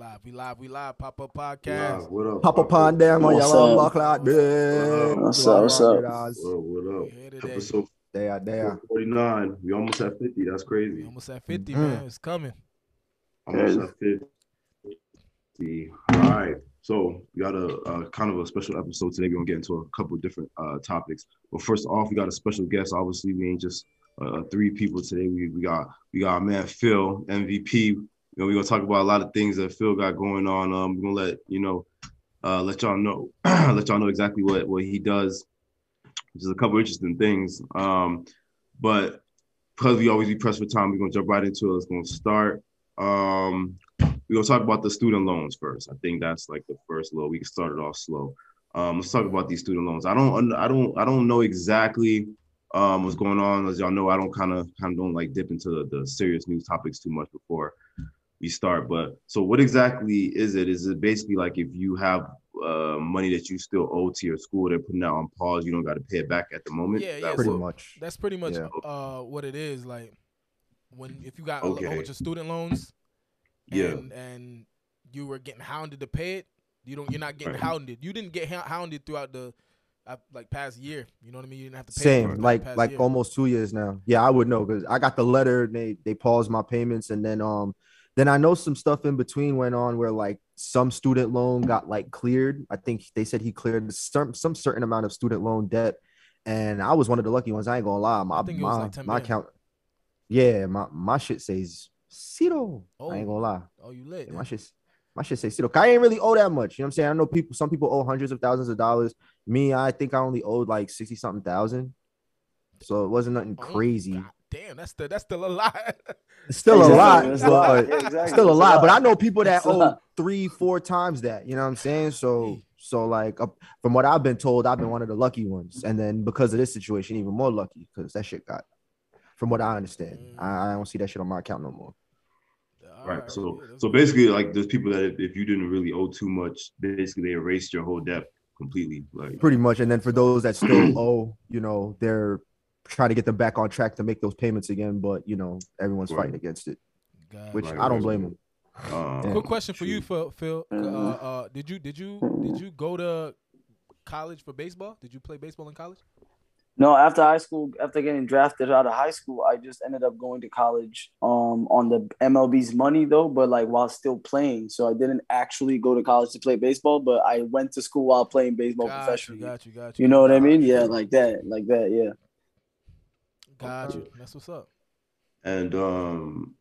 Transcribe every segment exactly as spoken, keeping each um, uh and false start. live, we live, we live. Pop Up Podcast. Live, what up? Pop Up on them on y'all. What's up? What's up? What's up? What up? Episode they are, they are. forty-nine. We almost at fifty. That's crazy. We almost at fifty, mm-hmm. man. It's coming. Almost at fifty. All right. So we got a, a kind of a special episode today. We're gonna get into a couple of different uh, topics. But first off, we got a special guest. Obviously, we ain't just uh, three people today. We we got we got our man Phil M V P. You know, we're gonna talk about a lot of things that Phil got going on. Um, we're gonna let you know, uh, let y'all know, let y'all know exactly what what he does. Which is a couple of interesting things. Um, but because we always be pressed for time, we're gonna jump right into it. It's gonna start. Um, We're going to talk about the student loans first. I think that's like the first little, we can start it off slow. Um, let's talk about these student loans. I don't, I don't, I don't know exactly um, what's going on. As y'all know, I don't kind of, kind of don't like dip into the, the serious news topics too much before we start. But so what exactly is it? Is it basically like if you have uh, money that you still owe to your school, they're putting that on pause, you don't got to pay it back at the moment? Yeah, yeah. Pretty much. That's pretty much yeah. uh, what it is. Like when, if you got okay. a bunch of student loans, yeah, and, and you were getting hounded to pay it. You don't. You're not getting right. hounded. You didn't get hounded throughout the uh, like past year. You know what I mean? You didn't have to pay. Same. It like like year. Almost two years now. Yeah, I would know because I got the letter. And they they paused my payments, and then um then I know some stuff in between went on where like some student loan got like cleared. I think they said he cleared some some certain amount of student loan debt, and I was one of the lucky ones. I ain't gonna lie. My my like my account. Yeah, my my shit says. Cito, oh. I ain't gonna lie. Oh, you lit. Yeah, my shit, my shit say Cito. I ain't really owe that much. You know what I'm saying? I know people. Some people owe hundreds of thousands of dollars. Me, I think I only owed like sixty something thousand. So it wasn't nothing oh, crazy. God damn, that's the that's still a lot. It's still exactly. a lot. It's a lot. Yeah, exactly. Still a lot. But I know people that owe three, four times that. You know what I'm saying? So so like uh, from what I've been told, I've been one of the lucky ones. And then because of this situation, even more lucky because that shit got. From what I understand, mm. I, I don't see that shit on my account no more. Right. So, so basically, like, there's people that if, if you didn't really owe too much, basically they erased your whole debt completely. Like pretty much. And then for those that still owe, you know, they're trying to get them back on track to make those payments again. But you know, everyone's right. fighting against it, God. Which like, I don't blame them. Um, Quick question for you, Phil. Phil uh, uh, did you did you did you go to college for baseball? Did you play baseball in college? No, after high school, after getting drafted out of high school, I just ended up going to college um, on the M L B's money, though, but like while still playing. So I didn't actually go to college to play baseball, but I went to school while playing baseball got professionally. You, got you, got you. You know what I mean? You. Yeah, like that, like that, yeah. Got you. That's what's up. And um,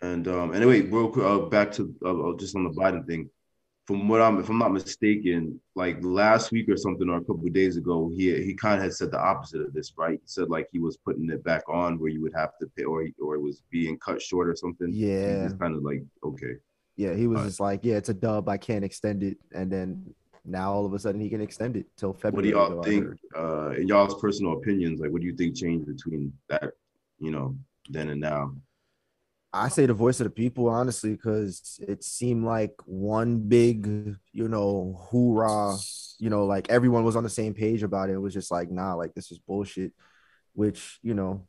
and um, anyway, real quick, uh, back to uh, just on the Biden thing. From what I'm, if I'm not mistaken, like last week or something, or a couple of days ago, he he kind of had said the opposite of this, right? He said like he was putting it back on where you would have to pay, or he, or it was being cut short or something. Yeah, it's kind of like okay. Yeah, he was all just right. like, yeah, it's a dub. I can't extend it, and then now all of a sudden he can extend it till February. What do y'all think? Uh, in y'all's personal opinions, like, what do you think changed between that, you know, then and now? I say the voice of the people, honestly, because it seemed like one big, you know, hoorah, you know, like everyone was on the same page about it. It was just like, nah, like this is bullshit, which, you know,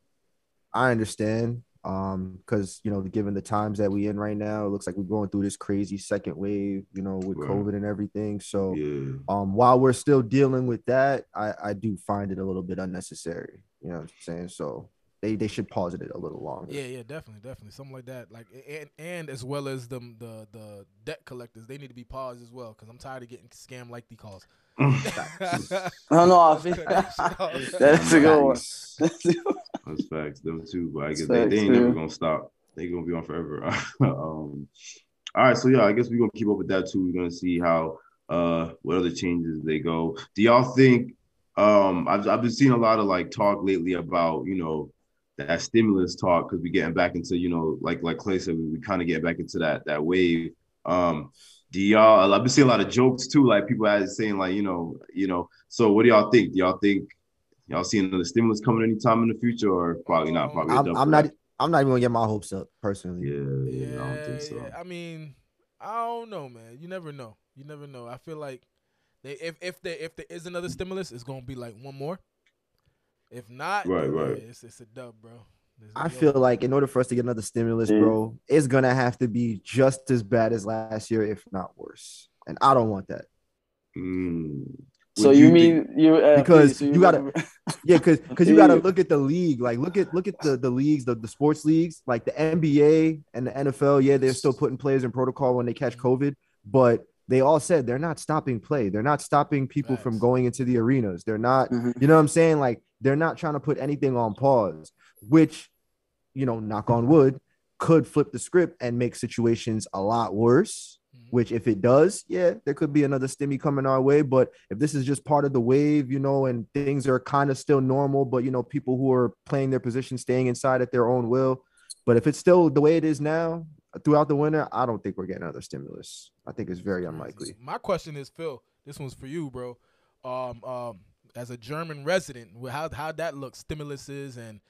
I understand um, because, you know, given the times that we're in right now, it looks like we're going through this crazy second wave, you know, with right. COVID and everything. So yeah. um, while we're still dealing with that, I, I do find it a little bit unnecessary. You know what I'm saying? So. They they should pause it a little longer. Yeah, yeah, definitely, definitely, something like that. Like and and as well as them the the debt collectors, they need to be paused as well because I'm tired of getting scammed like the calls. I don't know. I think that's a good one. That's facts. Them too, but I guess they, they ain't never gonna stop. They gonna be on forever. um, all right, so yeah, I guess we're gonna keep up with that too. We're gonna see how uh what other changes they go. Do y'all think? Um, I've I've been seeing a lot of like talk lately about you know. That stimulus talk because we're getting back into, you know, like like Clay said, we, we kind of get back into that that wave. Um, do y'all, I've been seeing a lot of jokes too, like people are saying like, you know, you know, so what do y'all think? Do y'all think y'all see another stimulus coming anytime in the future or probably not? Probably I'm, I'm not, I'm not even gonna get my hopes up personally. Yeah, yeah, I don't think so. Yeah. I mean, I don't know, man. You never know. You never know. I feel like they, if, if, they, if there is another stimulus, it's gonna be like one more. If not, right, right. Yeah, it's, it's a dub, bro. I feel like in order for us to get another stimulus, mm. bro, it's going to have to be just as bad as last year, if not worse. And I don't want that. Mm. So you, you mean you uh, because please, so you, you gotta yeah because because you gotta look at the league, like look at look at the the leagues, the, the sports leagues, like the N B A and the N F L. Yeah, they're still putting players in protocol when they catch COVID, but they all said they're not stopping play, they're not stopping people nice. from going into the arenas, they're not, mm-hmm. you know what I'm saying? Like they're not trying to put anything on pause, which, you know, knock on wood, could flip the script and make situations a lot worse. Which, if it does, yeah, there could be another stimmy coming our way. But if this is just part of the wave, you know, and things are kind of still normal, but, you know, people who are playing their position, staying inside at their own will. But if it's still the way it is now throughout the winter, I don't think we're getting another stimulus. I think it's very unlikely. My question is, Phil, this one's for you, bro. Um, um, as a German resident, how how that looks, stimuluses and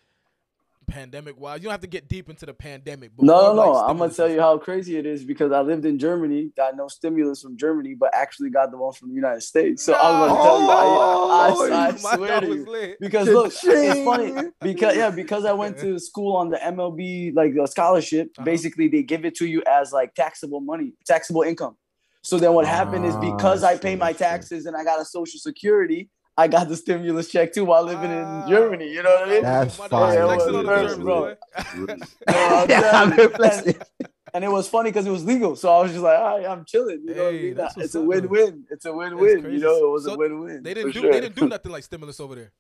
pandemic wise, you don't have to get deep into the pandemic. But no, no, no. Like I'm gonna tell you how crazy it is because I lived in Germany, got no stimulus from Germany, but actually got the one from the United States. So no. I'm gonna tell you, I, I, I, I swear to you, because look, it's funny because yeah, because I went to school on the M L B like a scholarship. Uh-huh. Basically, they give it to you as like taxable money, taxable income. So then what happened is because I pay my taxes and I got a Social Security, I got the stimulus check too while living uh, in Germany. You know what I mean? That's fine. And it was funny because it was legal. So I was just like, all right, I'm chilling. You know what I mean? It's a win-win. It's a win-win. You know, it was so a win-win. They didn't do sure. they didn't do nothing like stimulus over there.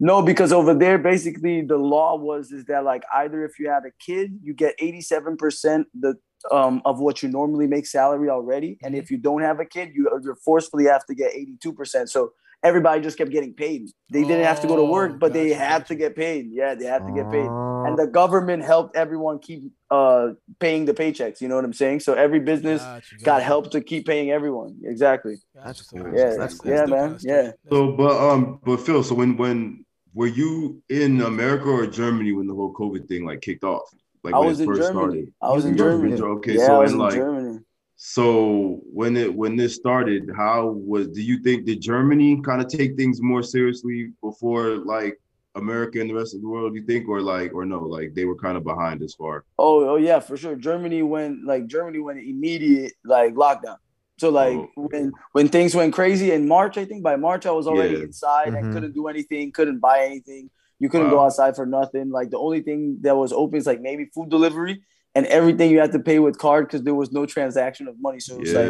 No, because over there, basically, the law was is that like either if you had a kid, you get eighty-seven percent the um of what you normally make salary already, mm-hmm. and if you don't have a kid, you you're forcefully have to get eighty-two percent. So everybody just kept getting paid. They oh, didn't have to go to work, but gotcha, they had gotcha. to get paid. Yeah, they had to get paid. And the government helped everyone keep uh, paying the paychecks. You know what I'm saying? So every business gotcha, got gotcha. help to keep paying everyone. Exactly. That's cool. Yeah, that's cool. yeah, that's cool. man. Yeah. So, but um, but Phil, so when when were you in America or Germany when the whole COVID thing like kicked off? Like I when was it in first Germany. Started? I was in Germany. Germany. Okay, yeah, so I was in like, Germany. So when it when this started, how was do you think did Germany kind of take things more seriously before like America and the rest of the world, you think, or like or no, like they were kind of behind as far? Oh, oh yeah, for sure. Germany went like Germany went immediate like lockdown. So like oh. when when things went crazy in March, I think by March I was already yeah. inside mm-hmm. and couldn't do anything, couldn't buy anything. You couldn't wow. go outside for nothing. Like the only thing that was open is like maybe food delivery. And everything you had to pay with card because there was no transaction of money. So it was yeah, like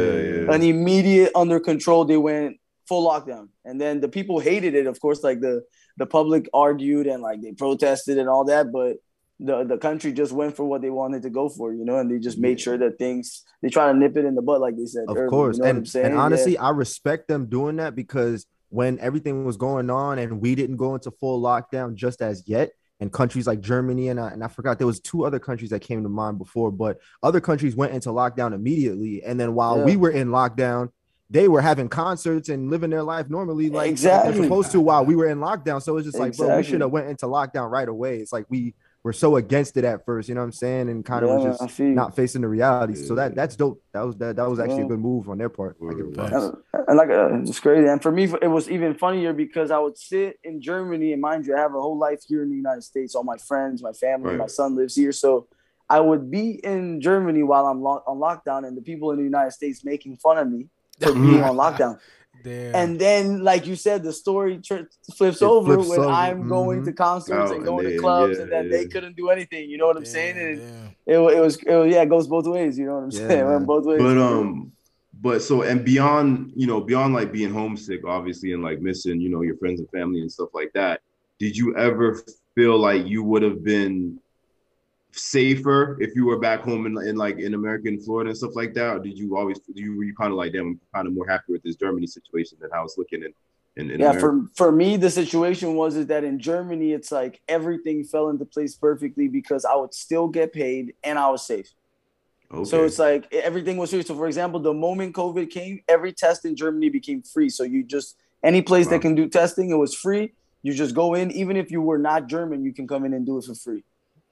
yeah. an immediate under control. They went full lockdown. And then the people hated it. Of course, like the, the public argued and like they protested and all that. But the, the country just went for what they wanted to go for, you know, and they just made sure that things they try to nip it in the butt, like they said. Of earlier, course. You know and, what I'm saying? and honestly, yeah. I respect them doing that because when everything was going on and we didn't go into full lockdown just as yet. And countries like Germany and I, and I forgot there was two other countries that came to mind before, but other countries went into lockdown immediately. And then while yeah. we were in lockdown, they were having concerts and living their life normally, like exactly. they're supposed to while we were in lockdown. So it's just like, exactly. bro, we should have went into lockdown right away. It's like we were so against it at first, you know what I'm saying, and kind of yeah, was just not facing the reality. Yeah. So that that's dope. That was that, that was actually yeah. a good move on their part. Like it was. And like uh, it's crazy. And for me, it was even funnier because I would sit in Germany, and mind you, I have a whole life here in the United States. All my friends, my family, right. my son lives here, so I would be in Germany while I'm lo- on lockdown, and the people in the United States making fun of me for being on lockdown. Damn. And then, like you said, the story tr- flips it over flips when over. I'm mm-hmm. going to concerts oh, and going and to clubs, yeah, and then yeah. they couldn't do anything. You know what I'm yeah, saying? And yeah. it, it was, it was, yeah, it goes both ways. You know what I'm yeah, saying? It went both ways. But um, but so and beyond, you know, beyond like being homesick, obviously, and like missing, you know, your friends and family and stuff like that. Did you ever feel like you would have been safer if you were back home in, in like in America and Florida and stuff like that? Or did you always you were you kind of like damn, I'm kind of more happy with this Germany situation than how it's looking in in, in yeah America? for for me the situation was is that in Germany it's like everything fell into place perfectly because I would still get paid and I was safe. Okay. So it's like everything was free. So for example, the moment COVID came, every test in Germany became free. So you just any place wow. that can do testing, it was free. You just go in, even if you were not German, you can come in and do it for free.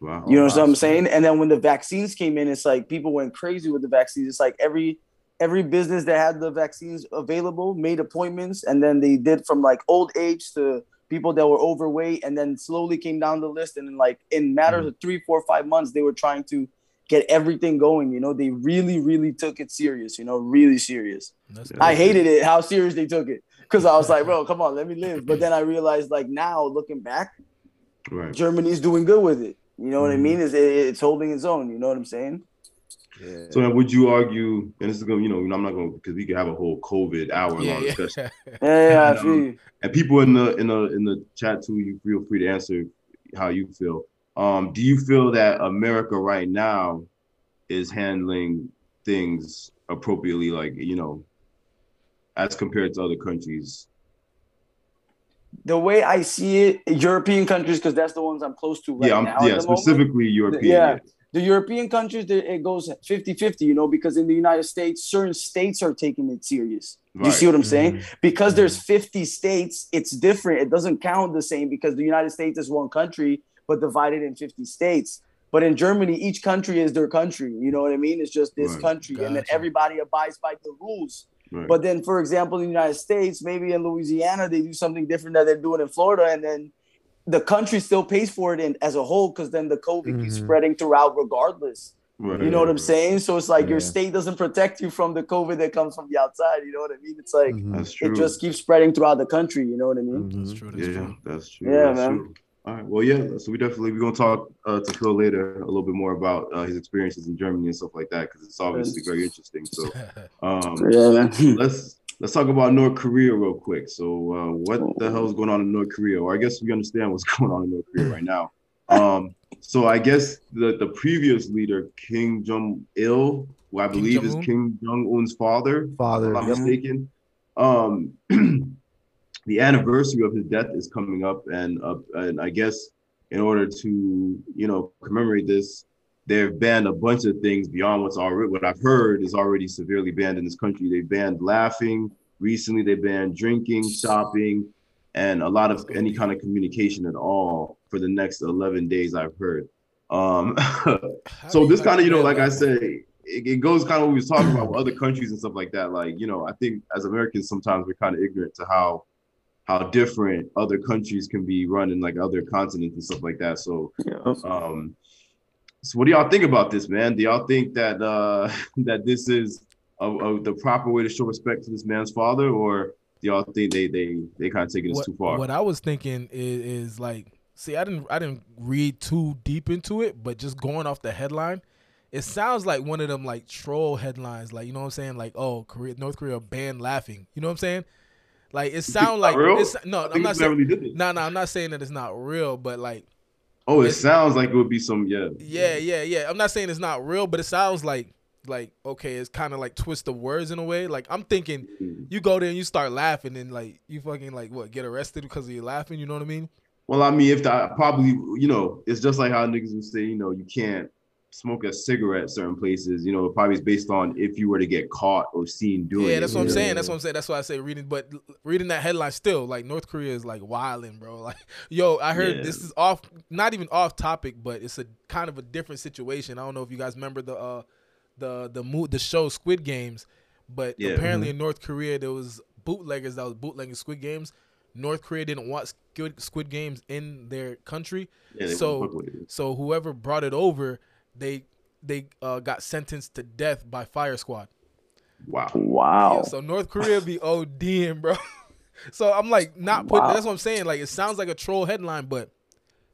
Wow, you know wow. what I'm saying? And then when the vaccines came in, it's like people went crazy with the vaccines. It's like every every business that had the vaccines available made appointments, and then they did from like old age to people that were overweight and then slowly came down the list. And then, like, in matters mm. of three, four, five months, they were trying to get everything going. You know, they really, really took it serious, you know, really serious. That's I hated it, how serious they took it. Because I was like, bro, come on, let me live. But then I realized, like, now looking back, right. Germany's doing good with it. You know what mm. I mean? It's, it's holding its own. You know what I'm saying? Yeah. So would you argue, and this is going, you know, I'm not going, because we could have a whole COVID hour long yeah, yeah. discussion. yeah, yeah, I um, feel you. And people in the in the in the chat too, you feel free to answer how you feel. Um, do you feel that America right now is handling things appropriately, like, you know, as compared to other countries? The way I see it, European countries, because that's the ones I'm close to right yeah, I'm, now. Yeah, specifically moment. European. Yeah. yeah. The European countries, it goes fifty fifty, you know, because in the United States, certain states are taking it serious. Right. You see what I'm saying? Mm-hmm. Because there's fifty states, it's different. It doesn't count the same because the United States is one country, but divided in fifty states. But in Germany, each country is their country. You know what I mean? It's just this right. country. Gotcha. And then everybody abides by the rules. Right. But then, for example, in the United States, maybe in Louisiana, they do something different that they're doing in Florida. And then the country still pays for it in, as a whole, because then the COVID mm-hmm. keeps spreading throughout regardless. Right. You know what I'm saying? So it's like yeah. your state doesn't protect you from the COVID that comes from the outside. You know what I mean? It's like mm-hmm. that's true. It just keeps spreading throughout the country. You know what I mean? Mm-hmm. That's true. That's yeah, true. That's true. Yeah, that's man. True. All right. Well, yeah. So we definitely, we're going to talk uh, to Phil later a little bit more about uh, his experiences in Germany and stuff like that, because it's obviously very interesting. So um, yeah, let's... Let's talk about North Korea real quick. So uh, what the hell is going on in North Korea? Or I guess we understand what's going on in North Korea right now. Um, so I guess the, the previous leader, Kim Jong-il, who I believe Kim is Kim Jong-un's father, father, if I'm yeah. mistaken. Um, the anniversary of his death is coming up. And, uh, and I guess in order to, you know, commemorate this, they've banned a bunch of things beyond what's already, what I've heard is already severely banned in this country. They banned laughing. Recently, they banned drinking, shopping, and a lot of any kind of communication at all for the next eleven days, I've heard. Um, so this kind of, you know, like I said, it, it goes kind of what we were talking about with other countries and stuff like that. Like, you know, I think as Americans, sometimes we're kind of ignorant to how how different other countries can be run in, like, other continents and stuff like that. So, um So what do y'all think about this, man? Do y'all think that uh, that this is a, a, the proper way to show respect to this man's father, or do y'all think they they they kind of taking this too far? What I was thinking is, is like, see, I didn't I didn't read too deep into it, but just going off the headline, it sounds like one of them like troll headlines, like, you know what I'm saying, like, oh, Korea, North Korea banned laughing, you know what I'm saying? Like, it sounds like real? It's, no, I'm not saying no, no, I'm not saying that it's not real, but like. Oh, it sounds like it would be some, yeah. Yeah, yeah, yeah. I'm not saying it's not real, but it sounds like, like okay, it's kind of like twist the words in a way. Like, I'm thinking you go there and you start laughing and, like, you fucking, like, what, get arrested because you're laughing, you know what I mean? Well, I mean, if I probably, you know, it's just like how niggas would say, you know, you can't smoke a cigarette certain places, you know, it probably is based on if you were to get caught or seen doing yeah, it. Yeah, that's what I'm saying. That's what I'm saying. That's why I say reading, but reading that headline still, like, North Korea is like wilding, bro. Like, yo, I heard yeah. this is off, not even off topic, but it's a kind of a different situation. I don't know if you guys remember the uh, the the mo- the show Squid Games, but yeah. apparently mm-hmm. in North Korea there was bootleggers that was bootlegging Squid Games. North Korea didn't want Squid, Squid Games in their country, yeah, so so whoever brought it over. They they uh, got sentenced to death by fire squad. Wow, wow. Yeah, so North Korea be ODing, bro. So I'm like, not putting. Wow. That's what I'm saying. Like, it sounds like a troll headline, but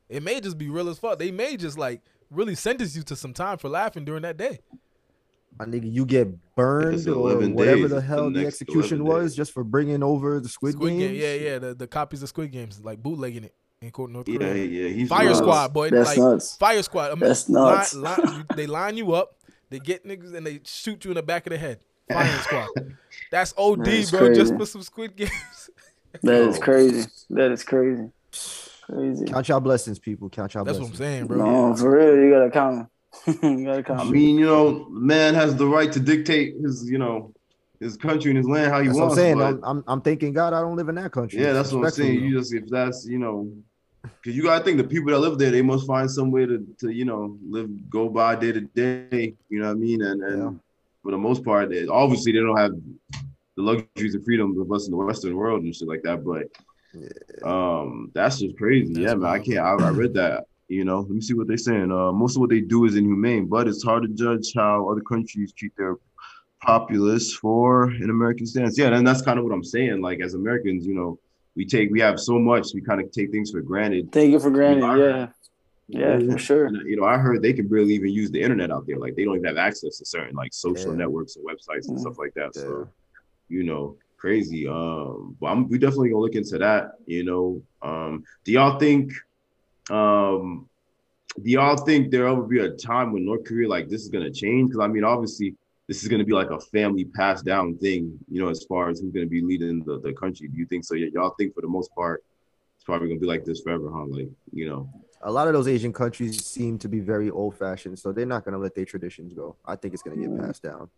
it may just be real as fuck. They may just like really sentence you to some time for laughing during that day. My nigga, you get burned or whatever days, the hell the, the execution was just for bringing over the Squid, Squid Games. Game, yeah, yeah. The, the copies of Squid Games, like bootlegging it. In North Korea. Yeah, yeah, he's fire nuts. Squad, boy. That's like nuts. Fire squad. I mean, that's nuts. Line, line, they line you up. They get niggas and they shoot you in the back of the head. Fire squad. That's O D, that bro. Crazy. Just for some Squid Games. That is crazy. That is crazy. Crazy. Count y'all blessings, people. Count y'all. That's blessings. That's what I'm saying, bro. No, for real, you gotta count. You gotta count. I mean, you know, man has the right to dictate his, you know. His country and his land, how he that's wants. What I'm saying, I'm, I'm thinking, God, I don't live in that country. Yeah, that's what I'm saying. You just, if that's, you know, because you gotta think the people that live there, they must find some way to, to you know, live, go by day to day. You know what I mean? And and yeah. for the most part, they, obviously they don't have the luxuries and freedoms of us in the Western world and shit like that. But Yeah. Um, that's just crazy. That's yeah, wild. Man, I can't. I, I read that. You know, let me see what they're saying. Uh, most of what they do is inhumane, but it's hard to judge how other countries treat their populace for an American stance. Yeah, and that's kind of what I'm saying. Like, as Americans, you know, we take, we have so much, we kind of take things for granted. Take it for granted, I mean, yeah. Heard, yeah, for sure. You know, I heard they can barely even use the internet out there. Like, they don't even have access to certain, like, social yeah. networks and websites and mm-hmm. stuff like that. Yeah. So, you know, crazy. Um, but I'm, we definitely gonna look into that, you know. Um, do y'all think... Um, do y'all think there ever be a time when North Korea, like, this is gonna change? Because I mean, obviously, this is gonna be like a family passed down thing, you know, as far as who's gonna be leading the, the country. Do you think so? Y- y'all think for the most part, it's probably gonna be like this forever, huh? Like, you know, a lot of those Asian countries seem to be very old fashioned, so they're not gonna let their traditions go. I think it's gonna get passed down.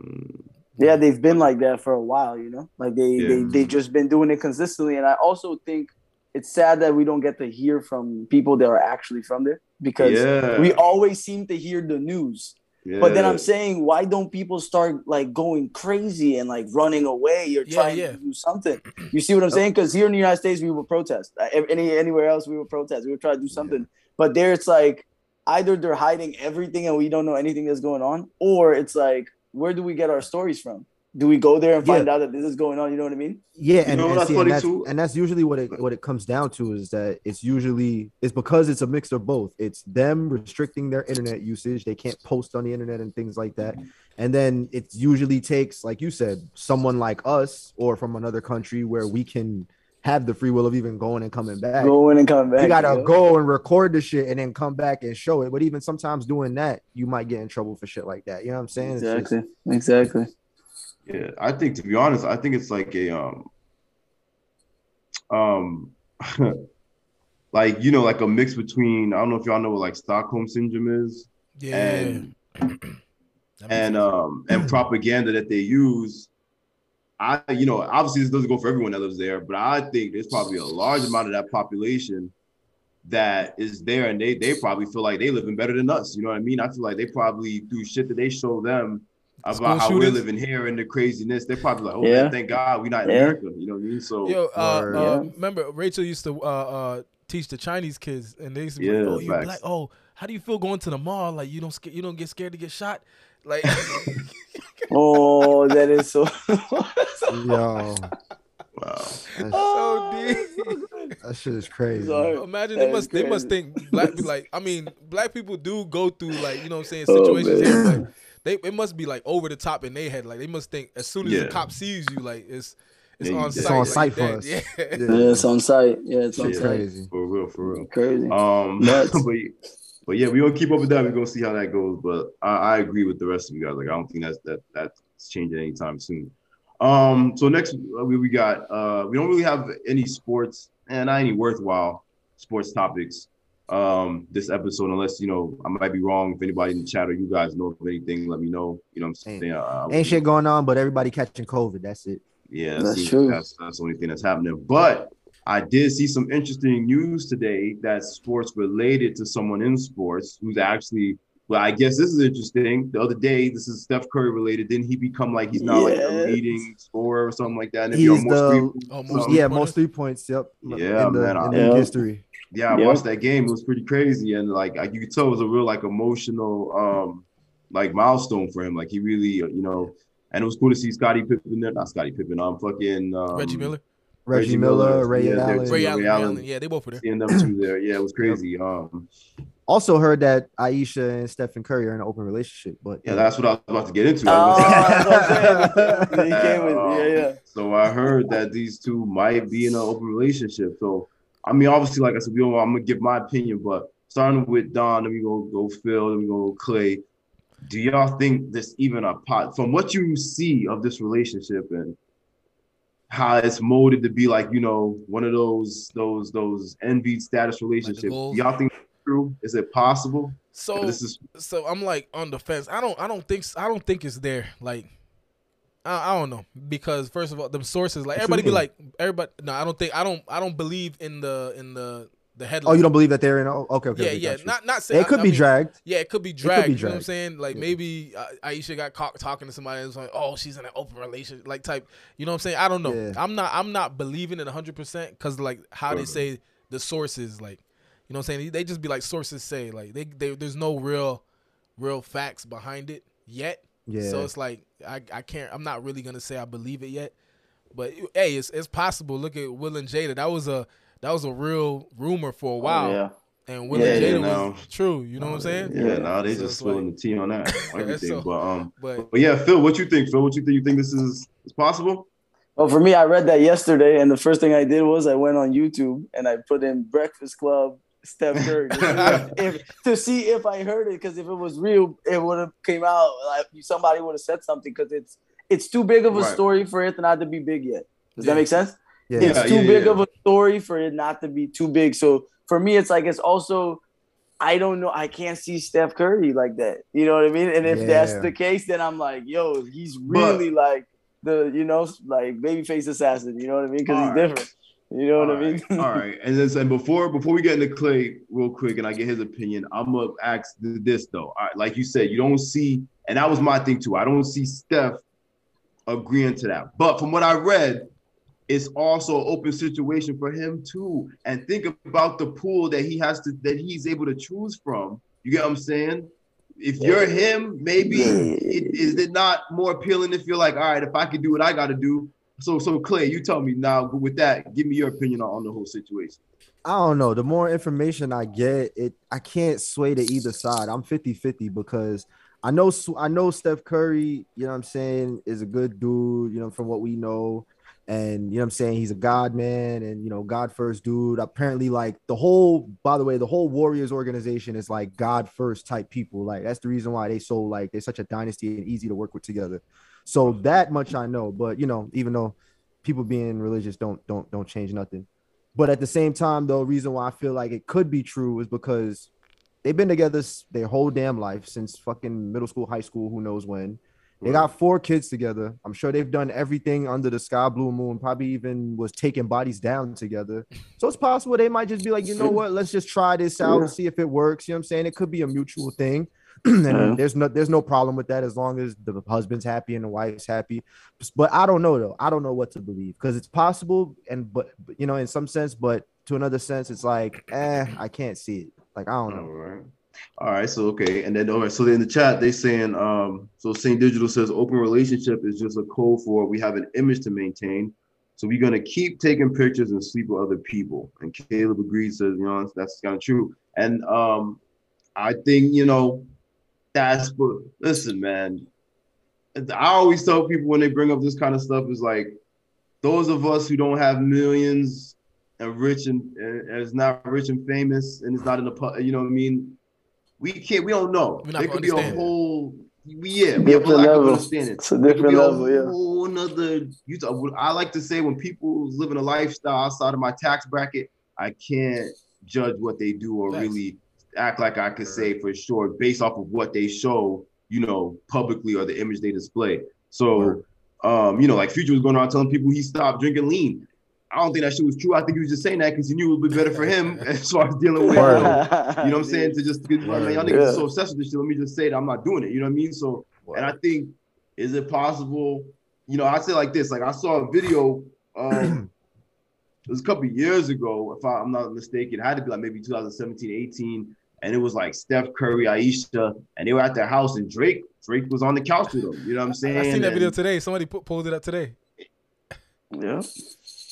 Mm. Yeah, they've been like that for a while, you know, like they yeah. they they just been doing it consistently, and I also think. It's sad that we don't get to hear from people that are actually from there because yeah. we always seem to hear the news. Yeah. But then I'm saying, why don't people start like going crazy and like running away or yeah, trying yeah. to do something? You see what I'm saying? Because here in the United States, we would protest. Any anywhere else, we would protest. We would try to do something. Yeah. But there, it's like either they're hiding everything and we don't know anything that's going on, or it's like, where do we get our stories from? Do we go there and find yeah. out that this is going on? You know what I mean? Yeah, and, you know, and, see, and, that's, and that's usually what it what it comes down to is that it's usually it's because it's a mix of both. It's them restricting their internet usage; they can't post on the internet and things like that. And then it usually takes, like you said, someone like us or from another country where we can have the free will of even going and coming back. Going and coming back. You gotta yo. go and record the shit and then come back and show it. But even sometimes doing that, you might get in trouble for shit like that. You know what I'm saying? Exactly. Just, exactly. Yeah, I think, to be honest, I think it's like a, um, um, like, you know, like a mix between, I don't know if y'all know what like Stockholm syndrome is, yeah, and, and, um, and propaganda that they use. I, you know, obviously this doesn't go for everyone that lives there, but I think there's probably a large amount of that population that is there and they, they probably feel like they living better than us. You know what I mean? I feel like they probably do shit that they show them about how shooters. We're living here and the craziness. They're probably like, oh, yeah. man, thank God we're not in yeah. America. You know what I mean? So, Yo, uh, or, uh, yeah. remember, Rachel used to uh, uh, teach the Chinese kids, and they used to be yeah, like, oh, you black. Oh, how do you feel going to the mall? Like, you don't sca- you don't get scared to get shot? Like, oh, that is so. Yo. Wow. That's oh, so deep. That shit is crazy. Sorry. Imagine that they must crazy. They must think black like I mean, black people do go through like, you know what I'm saying, situations oh, here like They, it must be like over the top in their head. Like they must think as soon as yeah. the cop sees you, like it's it's yeah, on site. It's on site for us. Yeah. yeah, it's on site. Yeah, it's on yeah, site. Crazy. For real, for real. Crazy. Um, but, but yeah, we're gonna keep up with that. We're gonna see how that goes. But I, I agree with the rest of you guys. Like I don't think that's that that's changing anytime soon. Um, so next we we got uh we don't really have any sports and not any worthwhile sports topics. Um, this episode, unless you know, I might be wrong. If anybody in the chat or you guys know of anything, let me know. You know what I'm saying? Ain't, uh, ain't shit going on, but everybody catching COVID. That's it. Yeah, that's see, true. That's, that's the only thing that's happening. But I did see some interesting news today that's sports related to someone in sports who's actually. Well, I guess this is interesting. The other day, this is Steph Curry related. Didn't he become like he's now yes. like a leading scorer or something like that? And if he's you're the three, oh, most yeah, most three points. Yep. Yeah, in the, man. I, in yeah. history. Yeah, I yeah. watched that game. It was pretty crazy, and like you could tell, it was a real like emotional, um, like milestone for him. Like he really, you know, and it was cool to see Scottie Pippen there. Not Scottie Pippen. I'm um, fucking um, Reggie Miller. Reggie, Reggie Miller, Ray, yeah, Allen. Ray Allen, Ray Allen. Yeah, they both were there. Seeing them two there, yeah, it was crazy. Um, also heard that Ayesha and Stephen Curry are in an open relationship, but yeah, that's what I was about to get into. Oh, he came with, yeah, yeah. So I heard that these two might be in an open relationship. So I mean, obviously, like I said, we don't, I'm gonna give my opinion, but starting with Don, then we go go Phil, then we go Clay. Do y'all think this even a pot from what you see of this relationship and? How it's molded to be like, you know, one of those those those envied status relationships. Like y'all think that's true? Is it possible? So this is so I'm like on the fence. I don't I don't think I don't think it's there. Like I, I don't know because first of all, the sources like everybody be like everybody. No, I don't think I don't I don't believe in the in the the headline. Oh, you don't believe that they're in? Oh, okay, okay. Yeah, okay, yeah. Not, not saying it could I, be I mean, dragged. Yeah, it could be dragged. It could be dragged. You know what I'm saying? Like yeah. maybe Ayesha got caught talking to somebody and was like, "Oh, she's in an open relationship," like type. You know what I'm saying? I don't know. Yeah. I'm not. I'm not believing it one hundred percent because like how totally. they say the sources, like you know what I'm saying? They just be like sources say, like they, they there's no real, real facts behind it yet. Yeah. So it's like I I can't. I'm not really gonna say I believe it yet. But hey, it's it's possible. Look at Will and Jada. That was a that was a real rumor for a while. Oh, yeah. And Will yeah, and Jada you know. was true. You know oh, what I'm saying? Yeah, yeah. no, they so just spilling like, the tea on that. Everything. So, but um, but, but yeah, Phil, what you think? Phil, what you think? You think this is is possible? Well, for me, I read that yesterday, and the first thing I did was I went on YouTube and I put in Breakfast Club Steph Curry to see if, if, to see if I heard it, because if it was real, it would have came out. Like somebody would have said something, because it's. It's too big of a right. story for it not to be big yet. Does yeah. that make sense? Yeah. It's yeah, too yeah, big yeah. of a story for it not to be too big. So for me, it's like it's also, I don't know, I can't see Steph Curry like that. You know what I mean? And if yeah. that's the case, then I'm like, yo, he's really but, like the, you know, like babyface assassin. You know what I mean? Because he's right. different. You know all what right. I mean? All right. And then and before before we get into Clay real quick and I get his opinion, I'm going to ask this though. All right, like you said, you don't see, and that was my thing too. I don't see Steph agreeing to that. But from what I read, it's also an open situation for him too. And think about the pool that he has to, that he's able to choose from. You get what I'm saying? If yeah. you're him, maybe it, is it not more appealing if you're like, all right, if I can do what I got to do. So, so Clay, you tell me now with that, give me your opinion on, on the whole situation. I don't know. The more information I get, it I can't sway to either side. I'm fifty fifty because I know I know Steph Curry, you know what I'm saying, is a good dude, you know, from what we know. And, you know what I'm saying, he's a God man and, you know, God first dude. Apparently, like, the whole, by the way, the whole Warriors organization is, like, God first type people. Like, that's the reason why they so, like, they're such a dynasty and easy to work with together. So that much I know. But, you know, even though people being religious don't don't don't change nothing. But at the same time, though, reason why I feel like it could be true is because they've been together their whole damn life since fucking middle school, high school, who knows when. They got four kids together. I'm sure they've done everything under the sky, blue moon, probably even was taking bodies down together. So it's possible they might just be like, you know what, let's just try this out and see if it works. You know what I'm saying? It could be a mutual thing. And there's no there's no problem with that as long as the husband's happy and the wife's happy. But I don't know, though. I don't know what to believe because it's possible. And but, you know, in some sense, but to another sense, it's like, eh, I can't see it. Like, I don't know. All right. All right. So, okay. And then, all right. So, in the chat, they saying, um, so Saint Digital says open relationship is just a code for we have an image to maintain. So, we're going to keep taking pictures and sleep with other people. And Caleb agrees, says, you know, that's kind of true. And um, I think, you know, that's, but listen, man, I always tell people when they bring up this kind of stuff is like, those of us who don't have millions and rich and, and it's not rich and famous and it's not in the, you know what I mean? We can't, we don't know. It could be a whole, we, yeah, we have a lack of understanding. It's a different level, yeah. Whole nother, you know, I like to say when people living a lifestyle outside of my tax bracket, I can't judge what they do or Thanks. really act like I could say for sure based off of what they show, you know, publicly or the image they display. So, um, you know, like Future was going around telling people he stopped drinking lean. I don't think that shit was true. I think he was just saying that because he knew it would be better for him as far as dealing with, you know what I'm saying? To just, y'all niggas yeah. are so obsessed with this shit. Let me just say that I'm not doing it. You know what I mean? So, and I think, is it possible? You know, I say like this. Like I saw a video. Um, it was a couple of years ago, if I, I'm not mistaken. It had to be like maybe twenty seventeen, eighteen, and it was like Steph Curry, Ayesha, and they were at their house, and Drake, Drake was on the couch with them. You know what I'm saying? I, I seen that and, video today. Somebody put, pulled it up today. Yeah.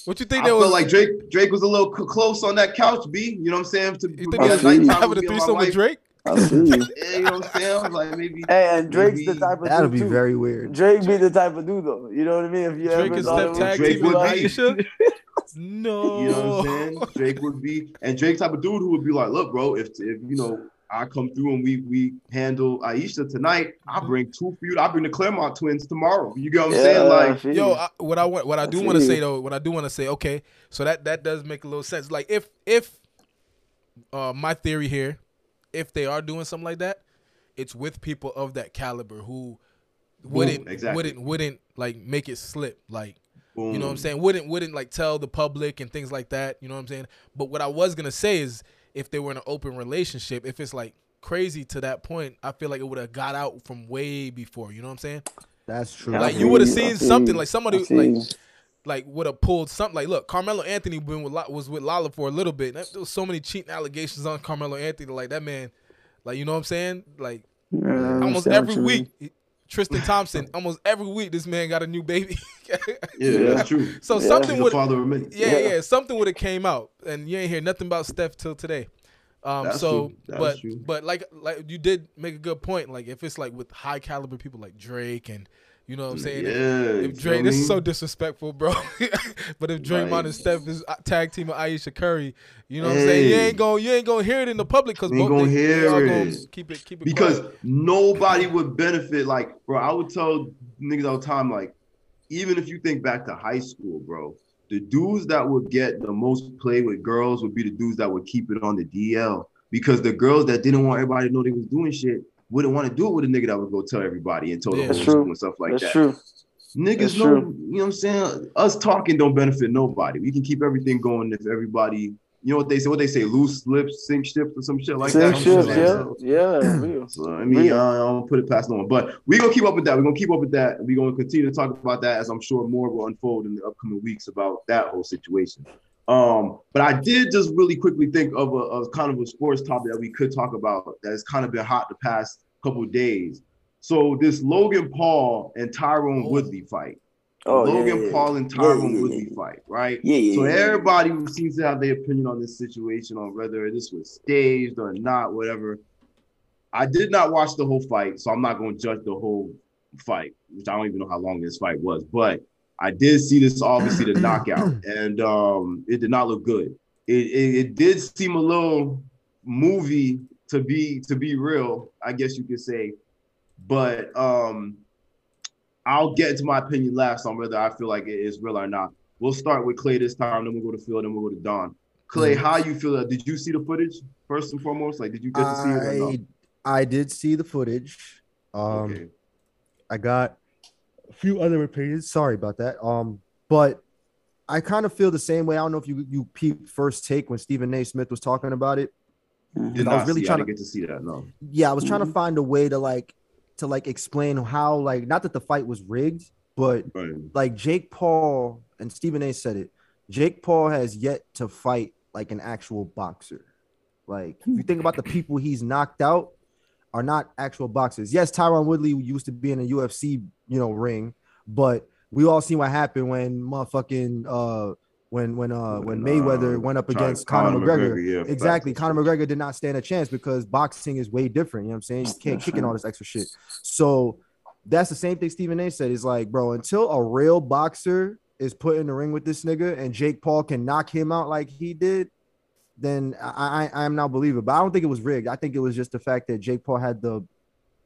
What you think I that was? I feel like Drake Drake was a little close on that couch, B. You know what I'm saying? To, you think he was having a threesome with Drake? I see. Yeah, you know what I'm saying? Like maybe, hey, and Drake's maybe, the type of That'll dude, be very weird. Drake, Drake be the type of dude, though. You know what I mean? If you Drake ever is step tag Drake would like, be. No. You know what I'm saying? Drake would be. And Drake type of dude who would be like, look, bro, if, if you know, I come through and we we handle Ayesha tonight. I bring two for you. I bring the Claremont twins tomorrow. You get what I'm yeah, saying? Like, geez. yo, I, what I what I do want to say though, what I do want to say, okay, so that that does make a little sense. Like, if if uh, my theory here, if they are doing something like that, it's with people of that caliber who wouldn't Ooh, exactly. wouldn't wouldn't like make it slip. Like, Boom. You know what I'm saying? Wouldn't wouldn't like tell the public and things like that. You know what I'm saying? But what I was gonna say is, if they were in an open relationship, if it's like crazy to that point, I feel like it would have got out from way before. You know what I'm saying? That's true. Like you would have seen something like somebody like like would have pulled something. Like look, Carmelo Anthony been with was with Lala for a little bit. There was so many cheating allegations on Carmelo Anthony. Like that man, like you know what I'm saying? Like yeah, almost every week. Mean. Tristan Thompson, almost every week, this man got a new baby. Yeah, that's true. So yeah, something would, yeah, yeah, yeah, something would have came out, and you ain't hear nothing about Steph till today. Um, that's so, true. That's but, true. but like, like you did make a good point. Like, if it's like with high caliber people like Drake, and you know what I'm saying, yeah, if, if Drake, this is so disrespectful, bro. But if Draymond right. and Steph is tag team of Ayesha Curry, you know hey. what I'm saying, you ain't gonna, you ain't gonna hear it in the public because both gonna hear are gonna it. keep it, keep it because quiet. Nobody would benefit. Like, bro, I would tell niggas all the time, like, even if you think back to high school, bro, the dudes that would get the most play with girls would be the dudes that would keep it on the D L, because the girls that didn't want everybody to know they was doing shit wouldn't want to do it with a nigga that would go tell everybody and tell yeah, the whole school and stuff like that's that. True. Niggas that's know, true. You know what I'm saying? Us talking don't benefit nobody. We can keep everything going if everybody, you know what they say, what they say, loose lips, sink ships or some shit like sink that. Sink ships, yeah. That. Yeah, real. So, I mean, real. I don't put it past no one. But we're going to keep up with that. We're going to keep up with that. We're going to continue to talk about that, as I'm sure more will unfold in the upcoming weeks about that whole situation. Um, but I did just really quickly think of a, a kind of a sports topic that we could talk about that's kind of been hot the past couple of days. So this Logan Paul and Tyron Woodley fight. Oh, Logan yeah, yeah. Paul and Tyron yeah, yeah, Woodley yeah. fight, right? Yeah, yeah, so yeah. everybody seems to have their opinion on this situation, on whether this was staged or not, whatever. I did not watch the whole fight, so I'm not going to judge the whole fight, which I don't even know how long this fight was, but I did see this, obviously, the knockout, and um, it did not look good. It, it it did seem a little movie to be to be real, I guess you could say. But um, I'll get to my opinion last on whether I feel like it is real or not. We'll start with Clay this time, then we'll go to Phil, then we'll go to Don. Clay, how you feel? Did you see the footage first and foremost? Like, did you get to see it or no? I did see the footage. Um, okay. I got a few other opinions. Sorry about that. Um, but I kind of feel the same way. I don't know if you you peeped First Take when Stephen A. Smith was talking about it. Did I was really see, trying I to get to see that. No. Yeah, I was mm-hmm. trying to find a way to like to like explain how, like, not that the fight was rigged, but right. like Jake Paul and Stephen A. said it. Jake Paul has yet to fight like an actual boxer. Like, if you think about the people he's knocked out, are not actual boxers. Yes, Tyron Woodley used to be in a U F C, you know, ring, but we all seen what happened when motherfucking uh when when uh when Mayweather uh, went up against Conor McGregor. McGregor yeah, exactly, Conor McGregor did not stand a chance because boxing is way different. You know what I'm saying? You can't kick in all this extra shit. So that's the same thing Stephen A. said. It's like, bro, until a real boxer is put in the ring with this nigga and Jake Paul can knock him out like he did, then I, I am not believer. But I don't think it was rigged. I think it was just the fact that Jake Paul had the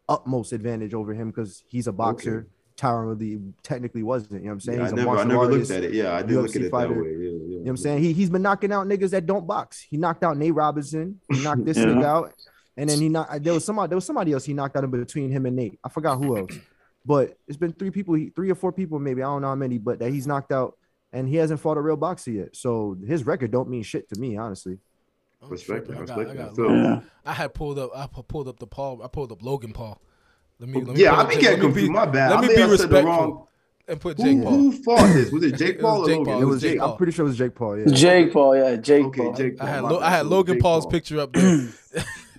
utmost advantage over him because he's a boxer. Okay. Tyron Woodley technically wasn't. You know what I'm saying? Yeah, he's I, a never, I never artist, looked at it. Yeah, I did U F C look at it fighter. That way. Yeah, yeah, you know what yeah. I'm saying? He, he's been knocking out niggas that don't box. He knocked out Nate Robinson. He knocked this yeah. nigga out. And then he knocked, there was somebody, there was somebody else he knocked out in between him and Nate. I forgot who else. But it's been three people, three or four people maybe. I don't know how many, but that he's knocked out. And he hasn't fought a real boxer yet. So his record don't mean shit to me, honestly. Oh, respect that. Respect that. So, yeah. I had pulled up I pulled up the Paul. I pulled up Logan Paul. Let me, let me yeah, I be getting confused. Be, my bad. Let me I be I respectful. The wrong... And put Jake who, Paul. Who fought this? Was it Jake Paul? It was Jake Paul. It was Jake. I'm pretty sure it was Jake Paul. Yeah. Jake Paul. Yeah. Jake okay, Paul. Jake Paul. I had, Lo- I had Logan Jake Paul's Paul. Picture up there.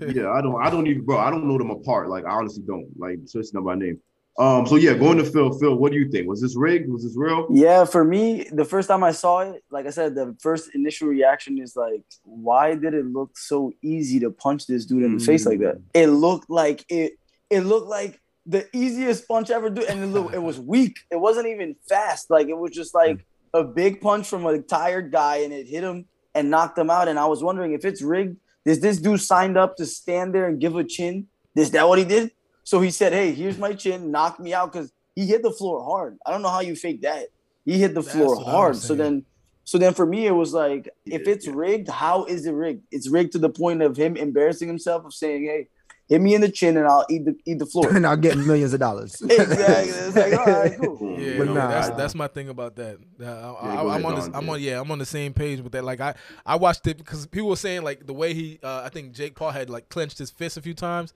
Yeah, I don't. I don't even, bro. I don't know them apart. Like, I honestly don't. Like, especially not by name. Um, so yeah, going to Phil, Phil, what do you think? Was this rigged? Was this real? Yeah, for me, the first time I saw it, like I said, the first initial reaction is like, why did it look so easy to punch this dude in the mm. face like that? It looked like it, it looked like the easiest punch ever do, and it, looked, it was weak. It wasn't even fast. Like, it was just like a big punch from a tired guy, and it hit him and knocked him out. And I was wondering, if it's rigged, is this dude signed up to stand there and give a chin? Is that what he did? So he said, hey, here's my chin, knock me out, because he hit the floor hard. I don't know how you fake that. He hit the That's floor hard. So then so then for me, it was like, yeah, if it's yeah. rigged, how is it rigged? It's rigged to the point of him embarrassing himself, of saying, hey, Hit me in the chin and I'll eat the eat the floor. And I'll get millions of dollars. Exactly. It's like, all right, cool. Yeah, but no, nah. that's, that's my thing about that. I, I, yeah, I, I'm on this, I'm on yeah, I'm on the same page with that. Like I, I watched it because people were saying like the way he, uh, I think Jake Paul had like clenched his fist a few times.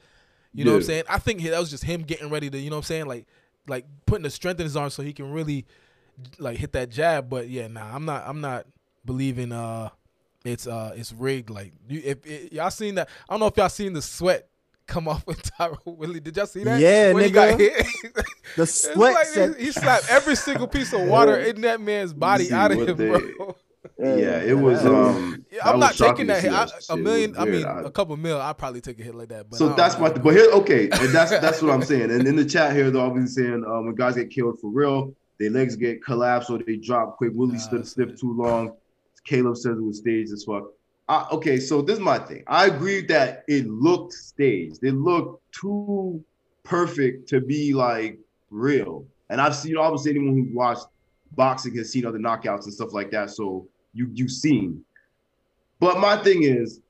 You know yeah. what I'm saying? I think that was just him getting ready to, you know what I'm saying? Like, like putting the strength in his arm so he can really like hit that jab. But yeah, nah, I'm not, I'm not believing. Uh, it's uh, it's rigged. Like you, if, if y'all seen that, I don't know if y'all seen the sweat come off with Tyron Woodley. Did y'all see that? Yeah, when nigga. He got hit. The sweat. Like set. He, he slapped every single piece of water in that man's body out of him, they, bro. Yeah, it was. Um, yeah, I'm not taking that hit. I, a million. I mean, I, a couple mil. I'll probably take a hit like that. But so that's what. But here, okay, and that's that's what I'm saying. And in the chat here, they're always saying um, when guys get killed for real, their legs get collapsed or they drop quick. Woodley nah, slipped too long. Caleb says it was staged as fuck. I, okay, so this is my thing. I agree that it looked staged. It looked too perfect to be like real. And I've seen, obviously, anyone who's watched boxing has seen other knockouts and stuff like that. So you you seen. But my thing is,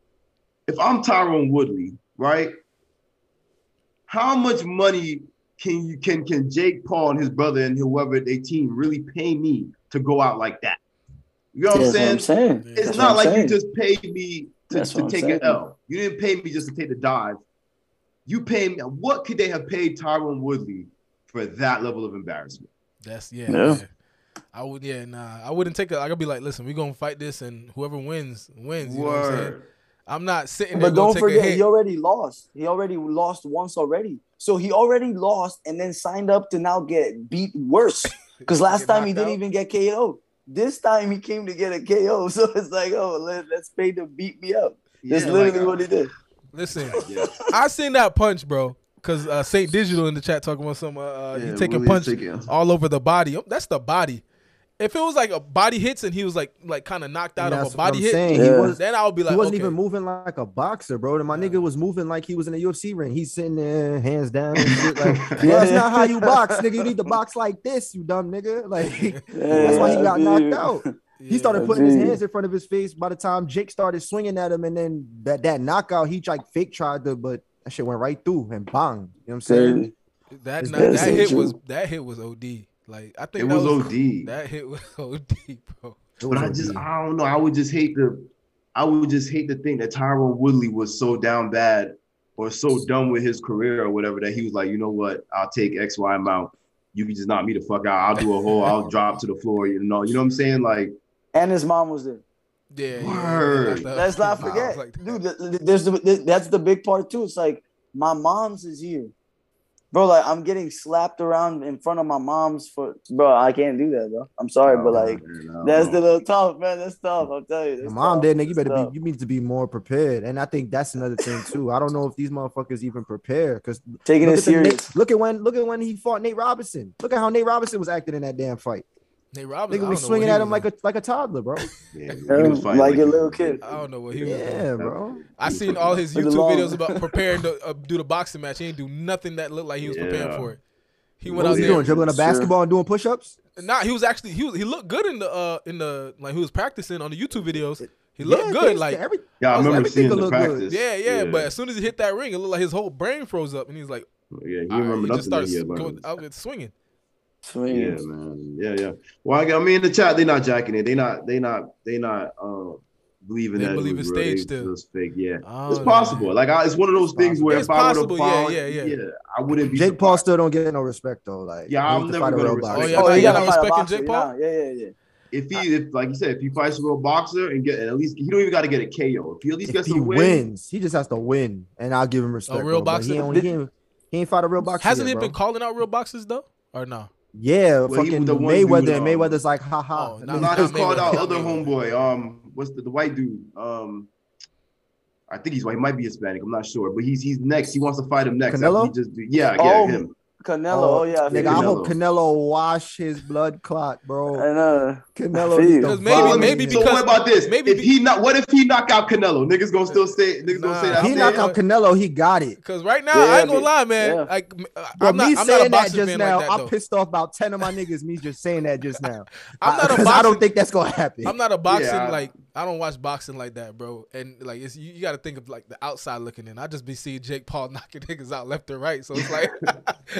if I'm Tyron Woodley, right? How much money can you can can Jake Paul and his brother and whoever they team really pay me to go out like that? You know what, what I'm saying? It's That's not like saying. You just paid me to, to take an L. You didn't pay me just to take the dive. You paid me. What could they have paid Tyron Woodley for that level of embarrassment? That's yeah. yeah. I would yeah nah. I wouldn't take it. I could be like, listen, we're gonna fight this, and whoever wins wins. You Word. Know what I'm saying? I'm not sitting there. But don't forget, he already lost. He already lost once already. So he already lost, and then signed up to now get beat worse. Because last time he didn't out. even get K O'd. This time he came to get a K O, so it's like, oh, let, let's pay to beat me up. That's yeah, literally like, what he did. Listen, yeah. I seen that punch, bro, because uh, Saint Digital in the chat talking about some, uh, yeah, you taking really punch taking. all over the body. That's the body. If it was like a body hits and he was like, like kind of knocked out of a body hit, yeah. he was, then I would be like, he wasn't okay. even moving like a boxer, bro. And my yeah. nigga was moving like he was in a U F C ring. He's sitting there, hands down, and shit. Like, well, that's not how you box, nigga. You need to box like this, you dumb nigga. Like, yeah, that's why he got dude. knocked out. Yeah, he started putting dude. his hands in front of his face. By the time Jake started swinging at him, and then that that knockout, he like fake tried to, but that shit went right through and bang. You know what I'm saying? That not, that hit true. was that hit was O D. Like I think it was, was O D. That hit was O D, bro. But I just I don't know. I would just hate the I would just hate to think that Tyron Woodley was so down bad or so done with his career or whatever that he was like, you know what, I'll take X, Y amount. You can just knock me the fuck out. I'll do a hole, I'll drop to the floor, you know. You know what I'm saying? Like and his mom was there. Yeah. Word. yeah Let's not forget. Like that. Dude, there's the, that's the big part too. It's like my mom's is here. Bro, like, I'm getting slapped around in front of my mom's foot. Bro, I can't do that, bro. I'm sorry, no, but, like, no, that's no. the little tough, man. That's tough. I'll tell you. Your mom tough. Dead, nigga. You better tough. be, you need to be more prepared. And I think that's another thing, too. I don't know if these motherfuckers even prepare. Cause Taking it serious. Look at when Look at when he fought Nate Robinson. Look at how Nate Robinson was acting in that damn fight. Nate Robinson. Nigga was swinging at him like a like a toddler, bro. Yeah, like, like a little kid. I don't know what he was. Yeah, bro. I seen all his YouTube videos about preparing to uh, do the boxing match. He didn't do nothing that looked like he was yeah. preparing for it. He went what out was there he doing dribbling a basketball sure. and doing push-ups. Nah, he was actually he was, he looked good in the uh in the like he was practicing on the YouTube videos. He looked yeah, good, like every, yeah. I remember like, seeing the practice. Yeah, yeah, yeah. But as soon as he hit that ring, it looked like his whole brain froze up, and he's like, yeah, he remembered nothing. Just started going swinging. Swings. Yeah, man. Yeah, yeah. Well, I mean, in the chat, they're not jacking it. They not. They not. They not uh, believing they that. Believe it's stage still. Fake. Yeah, oh, it's possible. Man. Like I, it's one of those it's things possible. Where it's if possible. I would have yeah, yeah, yeah, yeah. I wouldn't be. Jake surprised. Paul still don't get no respect though. Like yeah, I'm never gonna. Real respect. Oh yeah, oh, yeah, yeah, yeah, yeah, not respecting Jake Paul. Yeah, yeah, yeah. If he, if like you said, if he fights a real boxer and get and at least he don't even got to get a K O. If he at least if gets he some wins, wins, he just has to win, and I'll give him respect. A real boxer. He ain't fought a real boxer. Hasn't he been calling out real boxers though, or no? Yeah, well, fucking the Mayweather. Dude, um, Mayweather's like, haha. No, I just called out other homeboy. Um, what's the, the white dude? Um, I think he's white. He might be Hispanic. I'm not sure, but he's he's next. He wants to fight him next. Canelo. He just, yeah, oh, yeah, him. Canelo. Oh, oh yeah. Nigga, Canelo. I hope Canelo wash his blood clot, bro. I know. Canelo. Because maybe, well, maybe because so what about this? Maybe if he not. What if he knock out Canelo? Niggas gonna still say. Niggas nah, gonna say that. He knock out Canelo. He got it. Because right now, yeah, I ain't gonna lie, man. Yeah. Like, bro, I'm not, me I'm saying not a that just now, like that, I'm pissed off about ten of my niggas. Me just saying that just now. I'm not a boxing, I don't think that's gonna happen. I'm not a boxing yeah, like I don't watch boxing like that, bro. And like, it's, you, you got to think of like the outside looking in. I just be seeing Jake Paul knocking niggas out left and right. So it's like,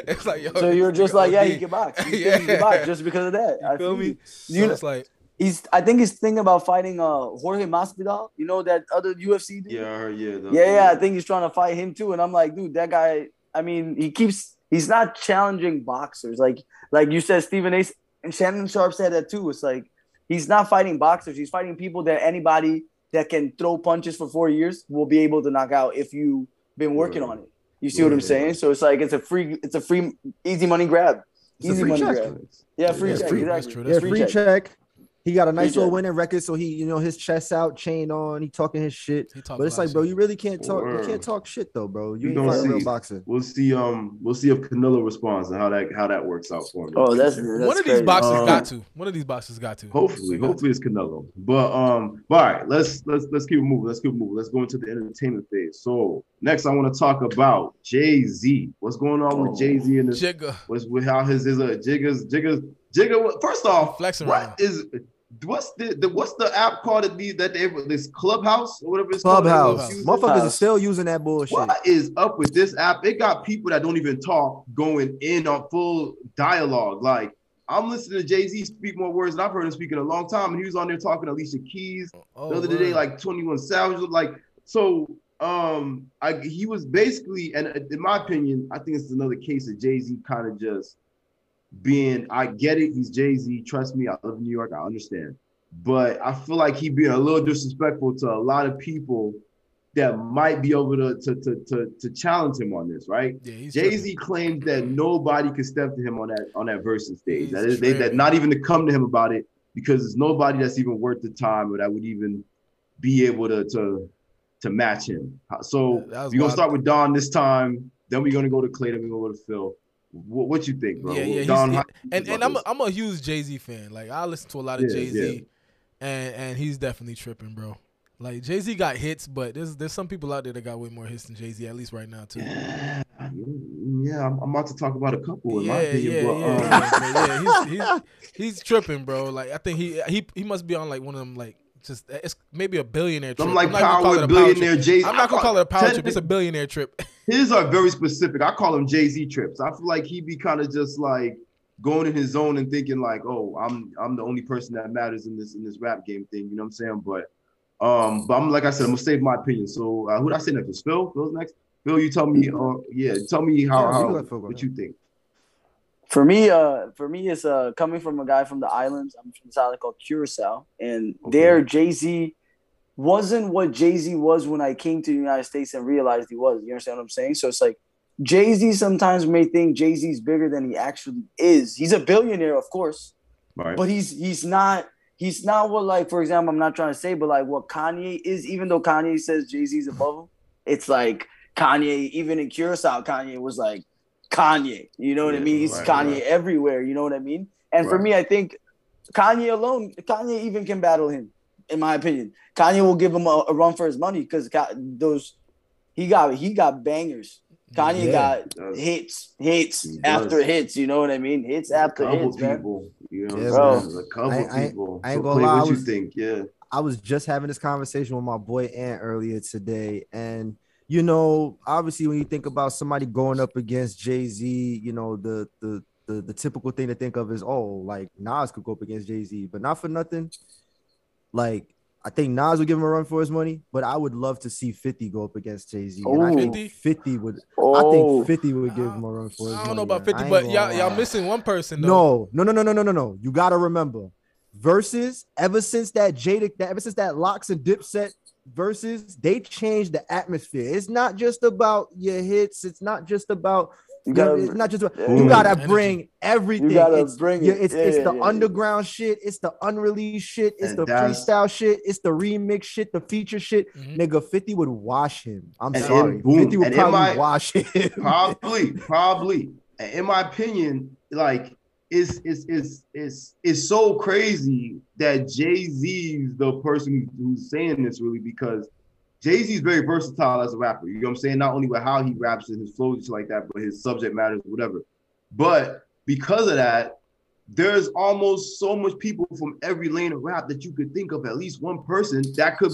it's like, yo. So you're just like, yeah, he can box. You yeah, he can box just because of that. You I feel me? You so know, it's like he's. I think he's thinking about fighting uh Jorge Masvidal. You know that other U F C dude. Yeah, I heard, yeah, no, yeah, yeah. I think he's trying to fight him too. And I'm like, dude, that guy. I mean, he keeps. He's not challenging boxers like like you said. Stephen A. and Shannon Sharp said that too. It's like. He's not fighting boxers. He's fighting people that anybody that can throw punches for four years will be able to knock out if you've been working right. on it. You see right. what I'm saying? So it's like it's a free, it's a free, easy money grab. It's easy money check. grab. Yeah, free yeah, check. Free, exactly. That's that's yeah, free, free check. check. He got a nice free little check. winning record, so he, you know, his chest out, chain on, he talking his shit. But it's like, shit. bro, you really can't talk. Word. You can't talk shit though, bro. You, you ain't fighting real boxer. We'll see. Um, we'll see if Canelo responds and how that how that works out for him. Oh, that's, that's one of these boxers um, got to. One of these boxers got to. Hopefully, got hopefully to. It's Canelo. But um, but all right, let's let's let's keep it moving. Let's keep it moving. Let's go into the entertainment phase. So next, I want to talk about Jay-Z. What's going on oh, with Jay-Z and this? Jigga. What's with how his is a Jigga's Jigga's Jigga? First off, flexing what around. is What's the, the what's the app called that these that they this Clubhouse or whatever it's Clubhouse. called? Clubhouse. Motherfuckers are still using that bullshit. What is up with this app? It got people that don't even talk going in on full dialogue. Like I'm listening to Jay-Z speak more words than I've heard him speak in a long time, and he was on there talking to Alicia Keys oh, the other wow. day, like twenty-one Savage. Like so, um, I he was basically, and in my opinion, I think it's another case of Jay-Z kind of just. Being, I get it, he's Jay-Z, trust me, I live in New York, I understand. But I feel like he being a little disrespectful to a lot of people that might be able to, to, to, to, to challenge him on this, right? Yeah, Jay-Z claims that nobody could step to him on that on that versus stage. That is, they, that not even to come to him about it because there's nobody that's even worth the time or that would even be able to, to, to match him. So yeah, we're going to start with Don this time, then we're going to go to Clay, then we're going to go to Phil. What, what you think, bro? Yeah, yeah. Don, he, and and I'm a, I'm a huge Jay-Z fan. Like I listen to a lot of yeah, Jay-Z, yeah. and and he's definitely tripping, bro. Like Jay-Z got hits, but there's there's some people out there that got way more hits than Jay-Z, at least right now too. Yeah, yeah. I'm, I'm about to talk about a couple in yeah, my opinion. Yeah, but, yeah, um... yeah, yeah. He's, he's he's tripping, bro. Like I think he he he must be on like one of them like. Just it's maybe a billionaire trip. I'm like I'm power billionaire Jay-Z. I'm not gonna call it a power trip. It's a billionaire trip. His are very specific. I call them Jay-Z trips. I feel like he be kind of just like going in his zone and thinking like, oh, I'm I'm the only person that matters in this in this rap game thing. You know what I'm saying? But um, but I'm like I said, I'm gonna save my opinion. So uh, who did I say next? Was Phil? Phil's next. Phil, you tell me. Uh, yeah, tell me how, yeah, how Phil, what you think. For me, uh, for me, it's uh, coming from a guy from the islands. I'm from this island called Curacao, and okay. there, Jay-Z wasn't what Jay-Z was when I came to the United States and realized he was. You understand what I'm saying? So it's like Jay-Z sometimes may think Jay-Z's bigger than he actually is. He's a billionaire, of course, right. but he's he's not he's not what like for example, I'm not trying to say, but like what Kanye is. Even though Kanye says Jay-Z's above him, it's like Kanye. Even in Curacao, Kanye was like. Kanye, you know what yeah, I mean? He's right, Kanye right. everywhere, you know what I mean? And right. for me, I think Kanye alone, Kanye even can battle him, in my opinion. Kanye will give him a, a run for his money because those he got he got bangers. Kanye yeah, got does. hits, hits after hits, you know what I mean? Hits a after hits, people, man. You know yeah, bro. A couple I, people. I, I ain't so gonna lie. What I was, you think? Yeah. I was just having this conversation with my boy Ant earlier today, and you know, obviously, when you think about somebody going up against Jay-Z, you know, the, the the the typical thing to think of is, oh, like Nas could go up against Jay-Z, but not for nothing. Like, I think Nas would give him a run for his money, but I would love to see fifty go up against Jay-Z. Oh, I think fifty would. Oh. I think fifty would give him a run for his money. I don't money, know about fifty, man. But y'all y'all missing one person though. No, no, no, no, no, no, no. You gotta remember, versus ever since that Jada, ever since that Locks and Dipset. Versus they change the atmosphere. It's not just about your hits. It's not just about you gotta, it's not just about, you gotta bring everything. You gotta it's, bring it. It's, yeah, it's yeah, the yeah, underground yeah. shit. It's the unreleased shit. It's and the freestyle shit. It's the remix shit. The feature shit. Mm-hmm. Nigga, fifty would wash him. I'm and sorry, boom, fifty would probably my, wash him. Probably, probably. And in my opinion, like it's it's it's it's it's so crazy. That Jay-Z's the person who's saying this really because Jay-Z's very versatile as a rapper. You know what I'm saying? Not only with how he raps and his flows and shit like that, but his subject matters, whatever. But because of that, there's almost so much people from every lane of rap that you could think of, at least one person that could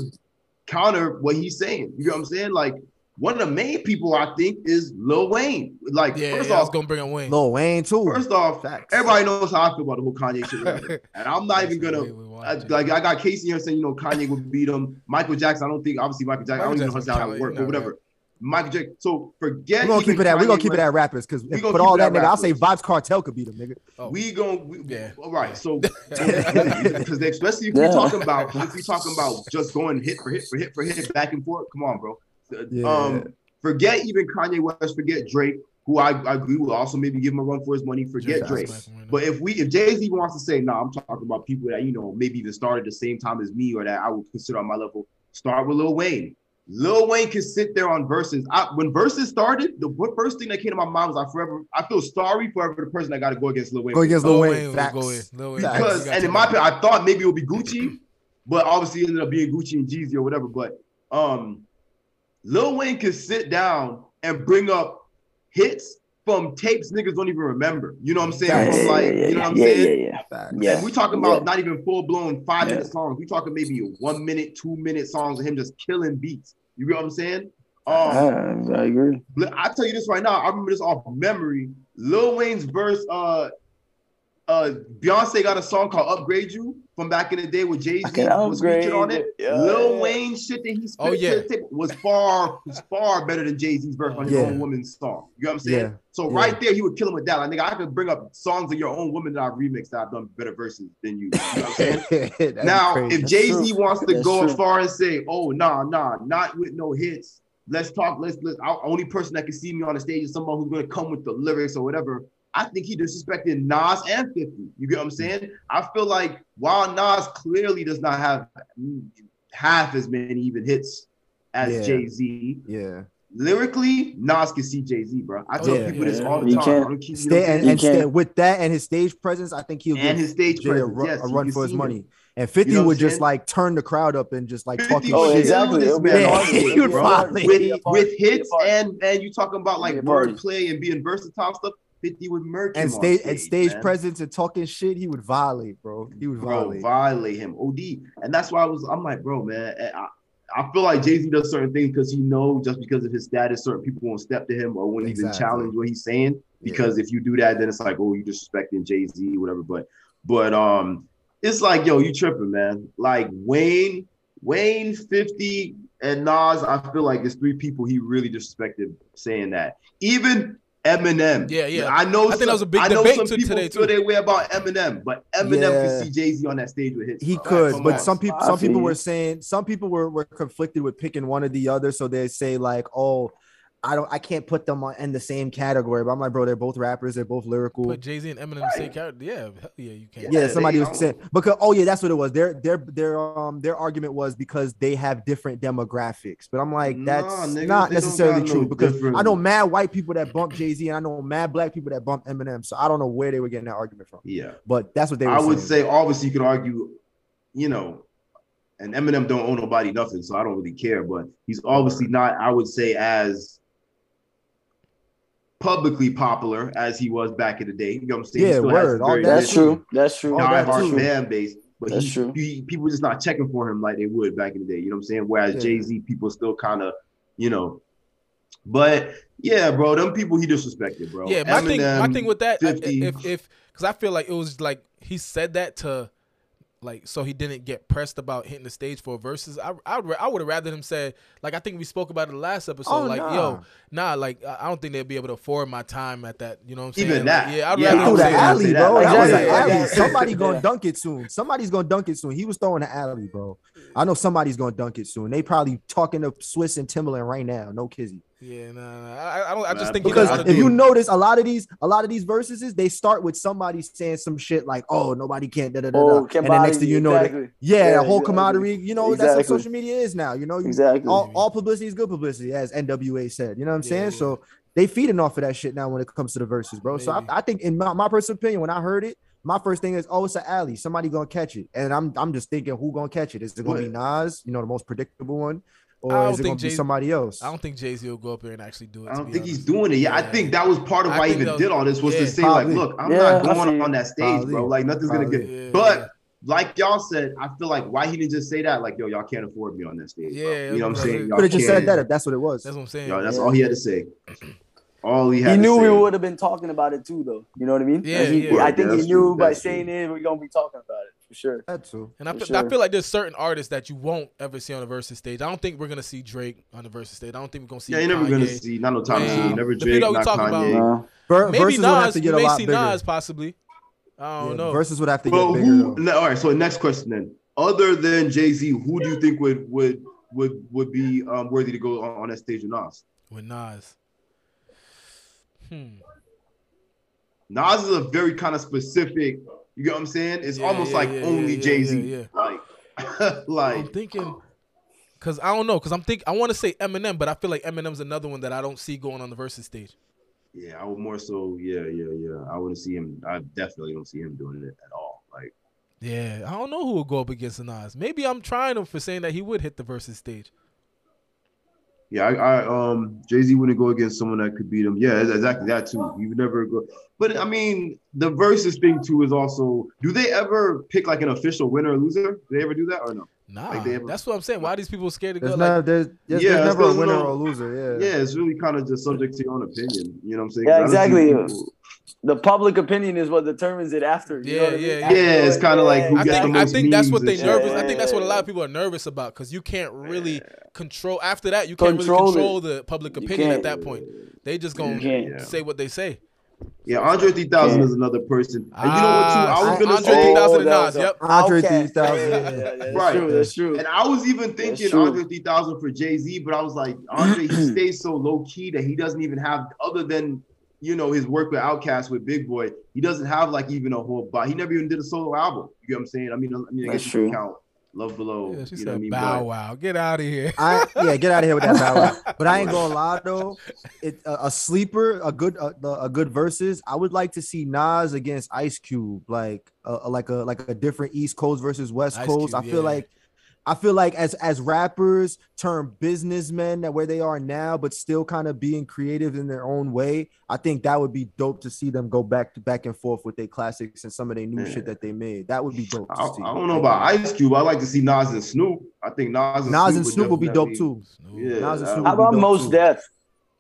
counter what he's saying. You know what I'm saying? Like, one of the main people I think is Lil Wayne. Like, yeah, first yeah, off, I was gonna bring up Wayne. Lil Wayne too. First off, Facts. everybody knows how I feel about the whole Kanye shit, right? And I'm not even gonna I, like I got Casey here saying, you know, Kanye would beat him. Michael Jackson, I don't think obviously Michael Jackson. Michael I don't Jackson even know how that would work, no, but whatever. Man. Michael Jackson. So forget. We're gonna keep it at. We're gonna keep it at rappers because put all that nigga. I'll say Vibes Cartel could beat him, nigga. Oh. We gonna we, yeah. All right. So because especially if yeah. we're talking about if we're talking about just going hit for hit for hit for hit back and forth. Come on, bro. Yeah. Um, forget even Kanye West, forget Drake, who I, I agree with also maybe give him a run for his money, forget Drake. But if we if Jay-Z wants to say, no, nah, I'm talking about people that, you know, maybe even started the same time as me or that I would consider on my level, start with Lil Wayne. Lil Wayne can sit there on Versus. I, when Versus started, the first thing that came to my mind was I forever, I feel sorry for every person that got to go against Lil Wayne. Go against Lil, Lil Wayne. Facts. Go in. Lil Wayne. Because, and in my opinion, I thought maybe it would be Gucci, but obviously it ended up being Gucci and Jeezy or whatever, but um... Lil Wayne can sit down and bring up hits from tapes niggas don't even remember. You know what I'm saying? Yeah, like, yeah, you know what I'm yeah, saying? Yeah, yeah, yeah. And we talking about yeah. not even full-blown five-minute yeah. songs. We talking maybe one-minute, two-minute songs of him just killing beats. You know what I'm saying? Um, I agree. I tell you this right now. I remember this off memory. Lil Wayne's verse, uh, uh, Beyonce got a song called Upgrade You from back in the day with Jay-Z was featured on it. Yeah. Lil Wayne shit that he spit oh, yeah. was far was far better than Jay-Z's verse on his yeah. own woman's song. You know what I'm saying? Yeah. So yeah. right there, he would kill him with that. I like, think I could bring up songs of your own woman that I've remixed that I've done better verses than you. You know what I'm saying? Now, if Jay-Z wants to That's go true. as far as say, oh, nah, nah, not with no hits. Let's talk. Let's, let's I, only person that can see me on the stage is someone who's going to come with the lyrics or whatever. I think he disrespected Nas and fifty. You get what I'm saying? I feel like while Nas clearly does not have half as many even hits as yeah. Jay-Z, yeah, lyrically, Nas can see Jay-Z, bro. I tell oh, yeah, people yeah, this yeah. all the time. Keep, stay, and, and stay, with that and his stage presence, I think he'll and his stage presence, a, ru- yes, a run for his money. It. And fifty you know would just saying? like turn the crowd up and just like talking oh, shit. Exactly. This man, yeah. he would probably, with, with hits and and you talking about like wordplay and being versatile stuff. fifty would murk and him stage, stage, and stage man. presence and talking shit, he would violate, bro. He would bro, violate. violate him. O D. And that's why I was, I'm like, bro, man, I, I feel like Jay-Z does certain things because he knows just because of his status, certain people won't step to him or won't exactly. even challenge what he's saying. Because yeah. if you do that, then it's like, oh, you disrespecting Jay-Z, whatever. But, but um, it's like, yo, you tripping, man. Like Wayne, Wayne, fifty, and Nas, I feel like there's three people he really disrespected saying that. Even Eminem. Yeah, yeah. I know I think some, that was a big I know debate some to people today feel too. They way about Eminem, but Eminem yeah. could see Jay-Z on that stage with his. He could, like, but on. some people some people were saying some people were, were conflicted with picking one or the other, so they say like, "Oh, I don't I can't put them on, in the same category." But I'm like, "Bro, they're both rappers, they're both lyrical." But Jay-Z and Eminem right. same category. Yeah, hell yeah, you can't. Yeah, yeah somebody was saying because oh yeah, that's what it was. Their their their um their argument was because they have different demographics. But I'm like, that's nah, nigga, not necessarily true no because different. I know mad white people that bump Jay-Z and I know mad black people that bump Eminem. So I don't know where they were getting that argument from. Yeah. But that's what they were I saying. would say obviously you could argue, you know, and Eminem don't owe nobody nothing, so I don't really care, but he's obviously not, I would say, as publicly popular as he was back in the day. You know what I'm saying? Yeah, word. All that's true. That's true. Diehard fan base. But that's he, true. He, people just not checking for him like they would back in the day. You know what I'm saying? Whereas yeah. Jay-Z, people still kind of, you know. But yeah, bro, them people he disrespected, bro. Yeah, my thing, my thing with that, fifty if if because I feel like it was like he said that to, like, so he didn't get pressed about hitting the stage for verses. I I would I would have rather him said, like, I think we spoke about it last episode. Oh, like, nah. yo, nah, like, I don't think they'd be able to afford my time at that. You know what I'm saying? Even that. Like, yeah, I'd yeah, rather him alley, say bro. That. That yeah, alley. Yeah. Somebody gonna yeah. dunk it soon. Somebody's gonna dunk it soon. He was throwing the alley, bro. I know somebody's gonna dunk it soon. They probably talking to Swiss and Timberland right now. No kizzy. Yeah, no, nah, nah. I, I don't. I just nah, think because if you notice, a lot of these, a lot of these verses, they start with somebody saying some shit like, "Oh, nobody can't," da da da, oh, and then next thing you know, exactly. they, yeah, yeah, the whole exactly. camaraderie. You know, exactly. that's what social media is now. You know, you, exactly. All, all publicity is good publicity, as N W A said. You know what I'm yeah, saying? Yeah. So they feeding off of that shit now when it comes to the verses, bro. Maybe. So I, I think, in my, my personal opinion, when I heard it, my first thing is, oh, it's an alley. Somebody gonna catch it, and I'm, I'm just thinking, who gonna catch it? Is it gonna be Nas? You know, the most predictable one. or is it going to be somebody else? I don't think Jay-Z will go up there and actually do it. I don't think he's doing it. Yeah, I think that was part of why he even did all this was to say, like, look, I'm not going on that stage, bro. Like, nothing's going to get. But like y'all said, I feel like why he didn't just say that? Like, yo, y'all can't afford me on that stage. Yeah, you know what I'm saying? Could have just said that if that's what it was. That's what I'm saying. Yo, that's all he had to say. All he had. He knew we would have been talking about it too, though. You know what I mean? Yeah, yeah. I think he knew by saying it, we're gonna be talking about it. For sure. That's true. And I feel, sure. I feel like there's certain artists that you won't ever see on the Versus stage. I don't think we're going to see Drake on the Versus stage. I don't think we're going to see Yeah, you're never going to see. Not no time to see. Never Drake, not Kanye. About, uh, maybe Nas. You may see bigger. Nas possibly. I don't yeah, know. Versus would have to well, get bigger. Who, no, all right, so next question then. Other than Jay-Z, who do you think would would would, would be um, worthy to go on, on that stage with Nas? With Nas. Hmm. Nas is a very kind of specific... You know what I'm saying? It's yeah, almost yeah, like yeah, only yeah, Jay-Z. Yeah, yeah. Like, like I'm thinking, because I don't know, because I'm think I want to say Eminem, but I feel like Eminem's another one that I don't see going on the Versus stage. Yeah, I would more so. Yeah, yeah, yeah. I wouldn't see him. I definitely don't see him doing it at all. Like, yeah, I don't know who will go up against Nas. Maybe I'm trying him for saying that he would hit the Versus stage. Yeah, I, I um Jay-Z wouldn't go against someone that could beat him. Yeah, exactly that too. You would never go. But I mean, the Versus thing too is also. Do they ever pick like an official winner or loser? Do they ever do that or no? Nah, like they ever, that's what I'm saying. Why are these people scared to go? Not, like, there's, there's, yeah, there's never a winner no, or a loser. Yeah, yeah, it's really kind of just subject to your own opinion. You know what I'm saying? Yeah, exactly. People, the public opinion is what determines it after. You yeah, know what I mean? yeah, after, yeah. It's kind of like who I gets think, the most I think that's what they nervous. Yeah. I think that's what a lot of people are nervous about because you can't really yeah. control. After that, you can't control really control it. the public opinion at that point. They just gonna yeah. say what they say. Yeah, Andre three thousand yeah. is another person. And you know what, too? I was going to say. Andre three thousand and Nas, yep. Andre three thousand. Yeah, yeah, yeah. Right. True, that's true. And I was even thinking Andre three thousand for Jay-Z, but I was like, Andre, he stays so low-key that he doesn't even have, other than, you know, his work with Outkast, with Big Boy, he doesn't have, like, even a whole body. He never even did a solo album. You know what I'm saying? I mean, I, mean, I guess you can count Love Below. Yeah, she you know said, what I mean? Bow Wow. Get out of here. I, yeah, get out of here with that Bow Wow. But I ain't gonna lie though, it, a, a sleeper, a good, a, a good versus. I would like to see Nas against Ice Cube, like, a, a, like a, like a different East Coast versus West Ice Coast. Cube, I feel yeah. like, I feel like as as rappers turn businessmen, that where they are now, but still kind of being creative in their own way. I think that would be dope to see them go back to back and forth with their classics and some of their new yeah. shit that they made. That would be dope. To I, see. I don't know about Ice Cube. I like to see Nas and Snoop. I think Nas and Nas Snoop, and Snoop would be dope too. Yeah. Nas and Snoop How about Mos Def?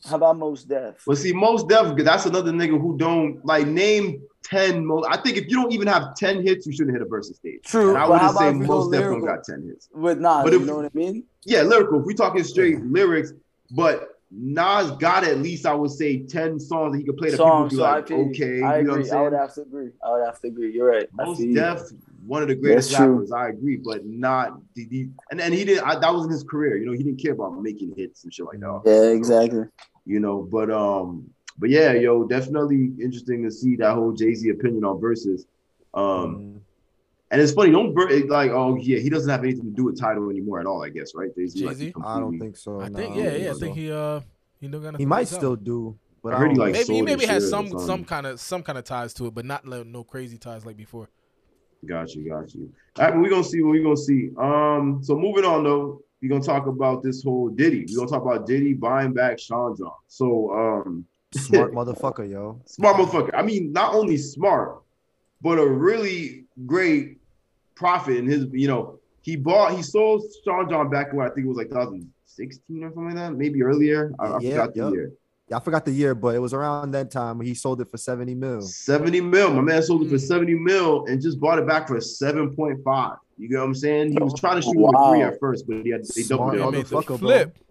How about Mos Def? Well, see, Mos Def, that's another nigga who don't like name. ten most. I think if you don't even have ten hits, you shouldn't hit a versus stage. True. And I wouldn't say most definitely got ten hits. With Nas, but if, you know what I mean? Yeah, lyrical. If we're talking straight yeah. lyrics, but Nas got at least, I would say, ten songs that he could play that songs, people would be so like, I okay. I, you know agree. What I'm saying? I would have to agree. I would have to agree. You're right. Most def, one of the greatest That's rappers, true. I agree, but not the and and he didn't I, that wasn't his career. You know, he didn't care about making hits and shit like that. Yeah, exactly. You know, but um But yeah, yo, definitely interesting to see that whole Jay-Z opinion on Versus. Um, mm-hmm. And it's funny, don't like, oh, yeah, he doesn't have anything to do with title anymore at all, I guess, right? Jay-Z? Jay-Z? Like, I don't think so. I no, think, yeah, I yeah, I think so. he, uh, you know, he might still out. do, but I heard I he, like, maybe, he maybe has some, some kind of some kind of ties to it, but not like, no crazy ties like before. Got you, got you. All right, we're going to see what we're going to see. Um, so moving on, though, we're going to talk about this whole Diddy. We're going to talk about Diddy buying back Sean John. So, um, smart motherfucker, yo. Smart motherfucker. I mean, not only smart, but a really great profit in his, you know, he bought, he sold Sean John back in when I think it was like twenty sixteen or something like that, maybe earlier. I, I yeah, forgot the yep. year. Yeah, I forgot the year, but it was around that time when he sold it for seventy mil. seventy mil. My man sold it for seventy mil and just bought it back for seven point five. You know what I'm saying? He was trying to shoot with wow. a three at first, but he had they doubled it. Motherfucker, the flip. Bro.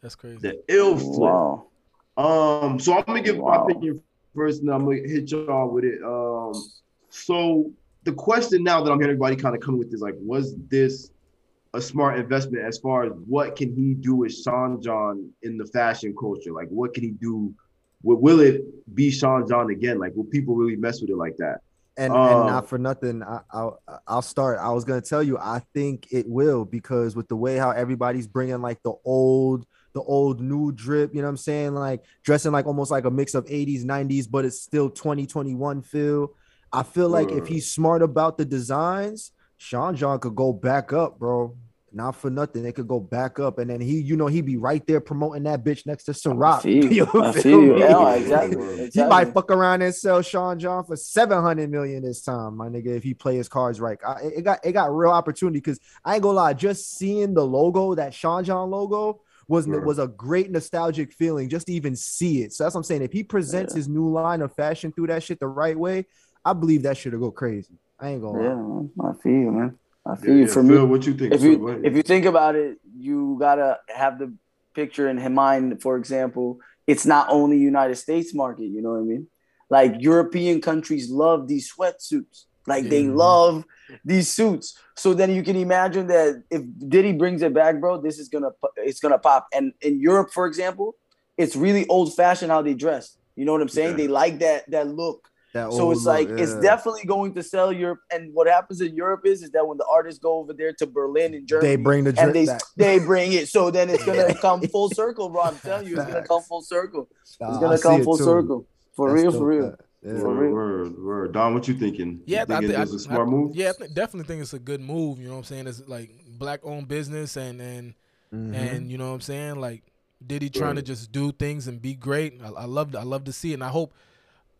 That's crazy. The ill flip. Wow. Um, so I'm gonna give wow. my opinion first, and I'm gonna hit y'all with it. Um, so the question now that I'm hearing everybody kind of coming with is like, was this a smart investment as far as what can he do with Sean John in the fashion culture? Like, what can he do? Will it be Sean John again? Like, will people really mess with it like that? And, um, and not for nothing, I, I'll I'll start. I was gonna tell you, I think it will because with the way how everybody's bringing like the old. The old new drip, you know what I'm saying? Like dressing like almost like a mix of eighties, nineties, but it's still twenty twenty-one feel. I feel like uh, if he's smart about the designs, Sean John could go back up, bro. Not for nothing. They could go back up, and then he, you know, he be right there promoting that bitch next to Ciroc. You I feel, feel you. Me? Yeah, exactly. exactly. He might fuck around and sell Sean John for seven hundred million this time, my nigga, if he play his cards right. I, it got it got real opportunity, because I ain't gonna lie, just seeing the logo, that Sean John logo, was yeah. was a great nostalgic feeling just to even see it. So that's what I'm saying. If he presents yeah. his new line of fashion through that shit the right way, I believe that shit'll go crazy. I ain't gonna lie. Yeah, I feel you, man. I feel yeah, you. For yeah, me, Phil, what you think? If you, so, if you think about it, you gotta have the picture in mind. For example, it's not only United States market. You know what I mean? Like, European countries love these sweatsuits. Like yeah. they love these suits. So then you can imagine that if Diddy brings it back, bro, this is gonna it's gonna pop. And in Europe, for example, it's really old fashioned how they dress. You know what I'm saying? Yeah. They like that that look. That so it's look, like, yeah. it's definitely going to sell Europe. And what happens in Europe is, is that when the artists go over there to Berlin and Germany, they bring the drip and they, back. They bring it. So then it's going to come full circle, bro. I'm telling you, it's going to come full circle. It's going to come full circle. For That's real, for real. Yeah. For real. Word, word. Don, what you thinking? Yeah, you thinking I think it's a smart I, move? Yeah, I definitely think it's a good move. You know what I'm saying? It's like black-owned business and, and, mm-hmm. and you know what I'm saying? Like, Diddy trying to just do things and be great. I, I love I love to see it, and I hope –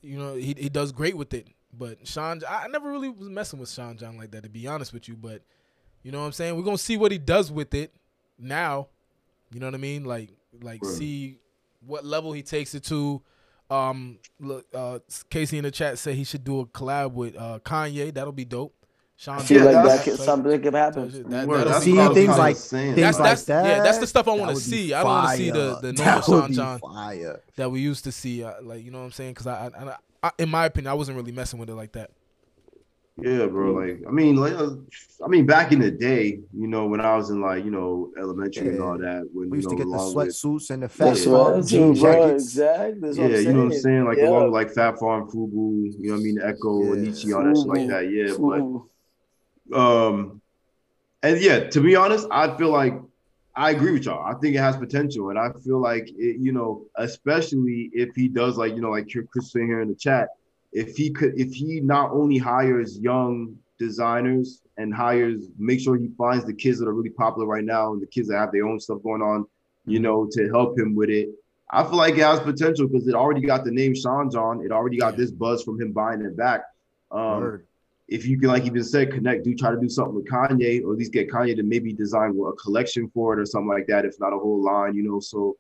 you know, he he does great with it. But Sean, I never really was messing with Sean John like that, to be honest with you. But you know what I'm saying? We're going to see what he does with it now. You know what I mean? Like, like right. see what level he takes it to. Um, look, uh, Casey in the chat said he should do a collab with uh, Kanye. That'll be dope. Sean I feel John, like that could, so, something could happen. So that, well, see things like things that's, that's, like that. Yeah, that's the stuff I want to see. I don't want to see the the normal Sean John fire. That we used to see. Uh, like, you know what I'm saying? Because I, I, I, in my opinion, I wasn't really messing with it like that. Yeah, bro. Like, I mean, like, I mean, back in the day, you know, when I was in like, you know, elementary yeah. and all that, when we used you know, to get the sweatsuits and the fat farm jean jackets. Exactly. That's yeah, what I'm you saying. know what I'm saying? Like, along with like Fat Farm, Fubu, you know what I mean? Echo and Nietzsche, all that shit like that. Yeah, but. Um, and yeah, to be honest, I feel like I agree with y'all. I think it has potential, and I feel like it, you know, especially if he does, like, you know, like Chris saying here in the chat, if he could, if he not only hires young designers and hires, make sure he finds the kids that are really popular right now and the kids that have their own stuff going on, you know, to help him with it. I feel like it has potential because it already got the name Sean John. It already got this buzz from him buying it back. Um, Word. If you can, like even said, connect, do try to do something with Kanye, or at least get Kanye to maybe design a collection for it or something like that, if not a whole line, you know. So,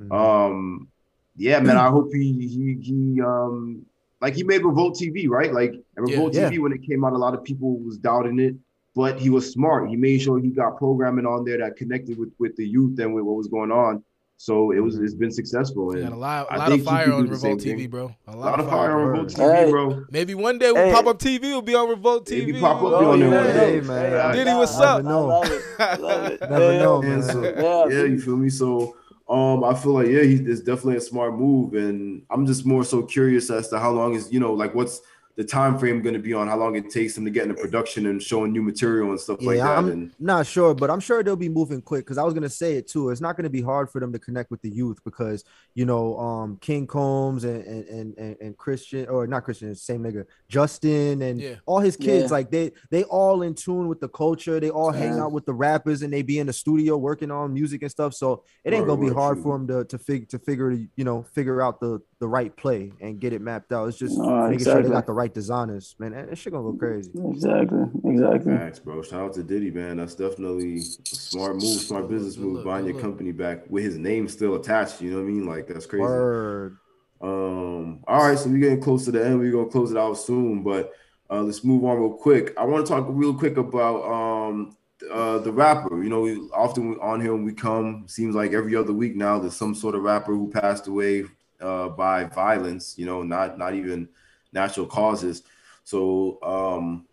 mm-hmm. um, yeah, man, I hope he, he, he um, like he made Revolt T V, right? Like, and Revolt yeah, T V, yeah. when it came out, a lot of people was doubting it, but he was smart. He made sure he got programming on there that connected with, with the youth and with what was going on. So it was, it's been successful. And a lot, a lot of fire on Revolt T V, bro. A lot of fire on Revolt T V, bro. Maybe one day we'll pop up T V, will be on Revolt T V. Maybe pop up on there one day, man. Diddy, what's up? Love it, love it. Never know, man. Yeah, you feel me? So, um, I feel like yeah, he, it's definitely a smart move, and I'm just more so curious as to how long is you know like what's. the time frame going to be on how long it takes them to get into production and showing new material and stuff yeah, like that. I'm and... not sure, but I'm sure they'll be moving quick, because I was going to say it too. It's not going to be hard for them to connect with the youth because, you know, um, King Combs and, and, and, and Christian, or not Christian, same nigga, Justin and yeah. all his kids, yeah. like they, they all in tune with the culture. They all yeah. hang out with the rappers and they be in the studio working on music and stuff. So it ain't going to be hard you. for them to, to, fig- to figure, you know, figure out the, the right play and get it mapped out. It's just uh, making exactly. sure they got the right designers, man. That shit gonna go crazy. Exactly, exactly. Thanks, bro. Shout out to Diddy, man. That's definitely a smart move, smart business move, look, buying look. your company back with his name still attached. You know what I mean? Like, that's crazy. Word. Um. All right, so we're getting close to the end. We're gonna close it out soon, but uh, let's move on real quick. I want to talk real quick about um uh the rapper. You know, we often on here when we come, seems like every other week now there's some sort of rapper who passed away uh by violence. You know, not not even. natural causes. So um,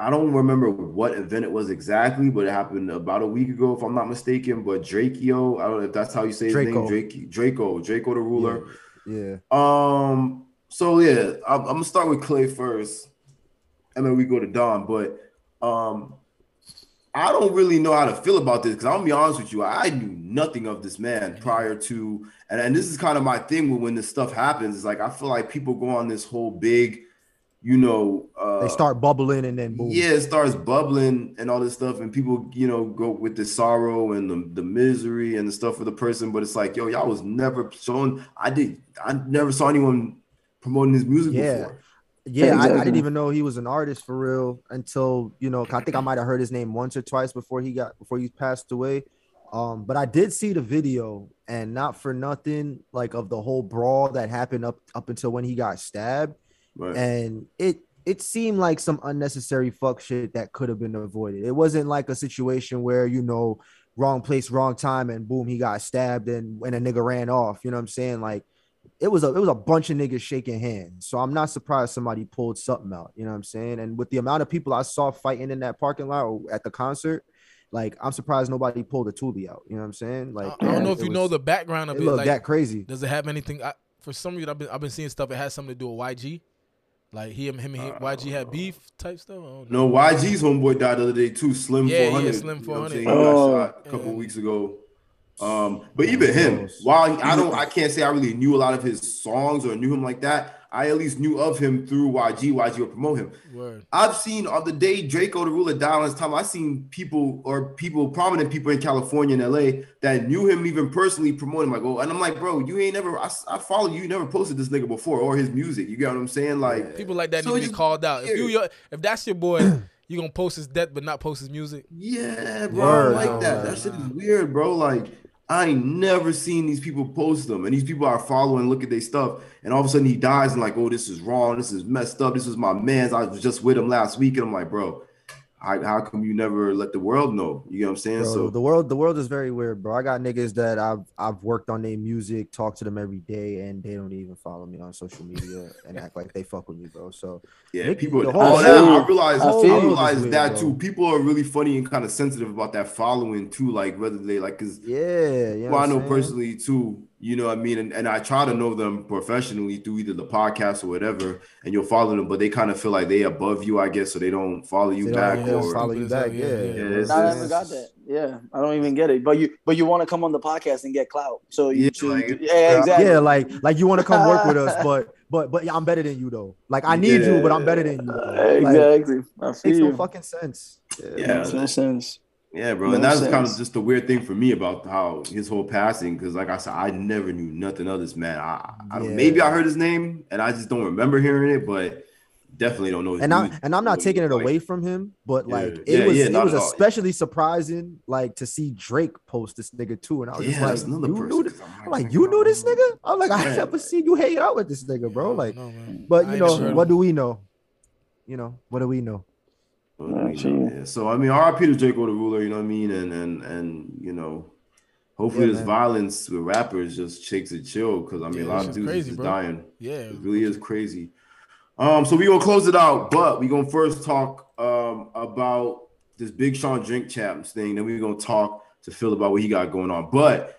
I don't remember what event it was exactly, but it happened about a week ago, if I'm not mistaken. But Drakeo, I don't know if that's how you say his Draco. name. Drake, Drakeo, Drakeo the Ruler. Yeah. yeah. Um. So yeah, I'm, I'm gonna start with Clay first, and then we go to Don. But um, I don't really know how to feel about this because I'm gonna be honest with you, I knew nothing of this man prior to. And, and this is kind of my thing when, when this stuff happens. It's like I feel like people go on this whole big you know, uh, they start bubbling and then boom. Yeah, it starts bubbling and all this stuff, and people, you know, go with the sorrow and the, the misery and the stuff for the person. But it's like, yo, y'all was never shown. I did. I never saw anyone promoting his music yeah. before. Yeah, exactly. I, I didn't even know he was an artist for real until, you know, I think I might have heard his name once or twice before he got before he passed away. Um, but I did see the video, and not for nothing, like, of the whole brawl that happened up, up until when he got stabbed. Right. And it it seemed like some unnecessary fuck shit that could have been avoided. It wasn't like a situation where, you know, wrong place, wrong time, and boom, he got stabbed and, and a nigga ran off. You know what I'm saying? Like, it was a it was a bunch of niggas shaking hands. So I'm not surprised somebody pulled something out. You know what I'm saying? And with the amount of people I saw fighting in that parking lot or at the concert, like, I'm surprised nobody pulled a Thule out. You know what I'm saying? Like, I don't man, know if you was, know the background of it. It looked like, that crazy. Does it have anything? I, for some reason, I've been I've been seeing stuff. It has something to do with Y G, like him, him and him, Y G had beef type stuff. I don't know. No, Y G's homeboy died the other day too. Slim yeah, four hundred. Yeah, Slim four hundred. You know oh, got shot a couple yeah. weeks ago. Um, but even him, while I don't, I can't say I really knew a lot of his songs or knew him like that. I at least knew of him through Y G. Y G will promote him. Word. I've seen on the day Drakeo the Ruler died on his time, I've seen people or people, prominent people in California and L A that knew him even personally promoting him. Like, oh, and I'm like, bro, you ain't never, I, I followed you, you never posted this nigga before or his music. You get what I'm saying? Like, people like that so need to be called out. If, you, if that's your boy, you gonna post his death but not post his music? Yeah, bro. Word, I like that. That shit is weird, bro. Like, I ain't never seen these people post them, and these people are following, look at their stuff, and all of a sudden he dies, and like, oh, this is wrong, this is messed up, this is my man's, I was just with him last week, and I'm like, bro, I, how come you never let the world know? You know what I'm saying? Bro, so the world, the world is very weird, bro. I got niggas that I've I've worked on their music, talked to them every day, and they don't even follow me on social media and act like they fuck with me, bro. So yeah, niggas, people. Oh, I realized, I, I realized weird, that too. Bro. People are really funny and kind of sensitive about that following too, like whether they like, cause yeah, you know well, I know saying? personally too. You know what I mean? And, and I try to know them professionally through either the podcast or whatever, and you'll follow them, but they kind of feel like they above you, I guess, so they don't follow you they back. They don't follow you back, yeah. yeah. yeah I never got that. Yeah, I don't even get it. But you but you want to come on the podcast and get clout. So you yeah, choose, like, yeah, exactly. Yeah, like like you want to come work with us, but but but I'm better than you, though. Like, I need yeah. you, but I'm better than you. Like, exactly. I feel makes you. no fucking sense. Yeah, yeah. Makes no sense. Yeah, bro, no and that's kind of just the weird thing for me about how his whole passing, because like I said, I never knew nothing of this man. I, I yeah. maybe I heard his name, and I just don't remember hearing it, but definitely don't know. His and I and I'm not taking it away from him, but like yeah. it yeah, was yeah, it was especially all. surprising, like to see Drake post this nigga too, and I was yeah, just like, you knew this? I'm I'm like, you knew this nigga? I'm like, I never seen you hang out with this nigga, bro. Like, no, but you I know what do we know? You know what do we know? Yeah. So I mean, R I P to Drakeo the Ruler, you know what I mean, and and and you know, hopefully yeah, this man. violence with rappers just shakes it chill, because I mean, yeah, a lot of dudes is dying. Yeah, it really is crazy. Um, so we gonna close it out, but we gonna first talk um about this Big Sean drink champs thing. Then we are gonna talk to Phil about what he got going on, but.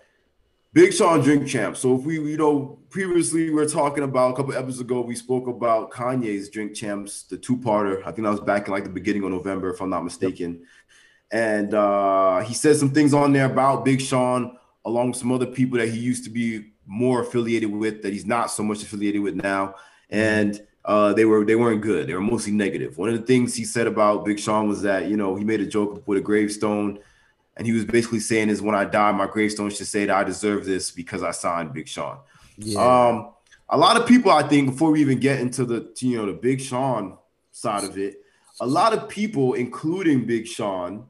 Big Sean drink champ. So if we, you know, previously we were talking about a couple episodes ago, we spoke about Kanye's drink champs, the two-parter. I think that was back in like the beginning of November, if I'm not mistaken. Yep. And uh, he said some things on there about Big Sean, along with some other people that he used to be more affiliated with, that he's not so much affiliated with now. And uh, they were they weren't good. They were mostly negative. One of the things he said about Big Sean was that, you know, he made a joke with a gravestone. And he was basically saying is when I die, my gravestone should say that I deserve this because I signed Big Sean. Yeah. Um, a lot of people, I think, before we even get into the to, you know the Big Sean side of it, a lot of people, including Big Sean,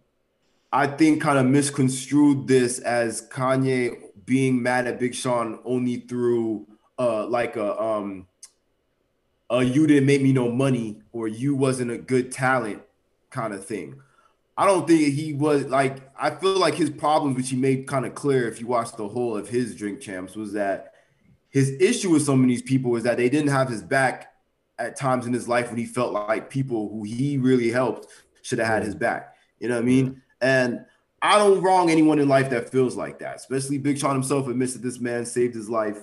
I think, kind of misconstrued this as Kanye being mad at Big Sean only through uh, like a um, a you didn't make me no money or you wasn't a good talent kind of thing. I don't think he was like, I feel like his problems, which he made kind of clear if you watch the whole of his drink champs, was that his issue with some of these people was that they didn't have his back at times in his life when he felt like people who he really helped should have had his back. You know what I mean? And I don't wrong anyone in life that feels like that, especially Big Sean himself admits that this man saved his life.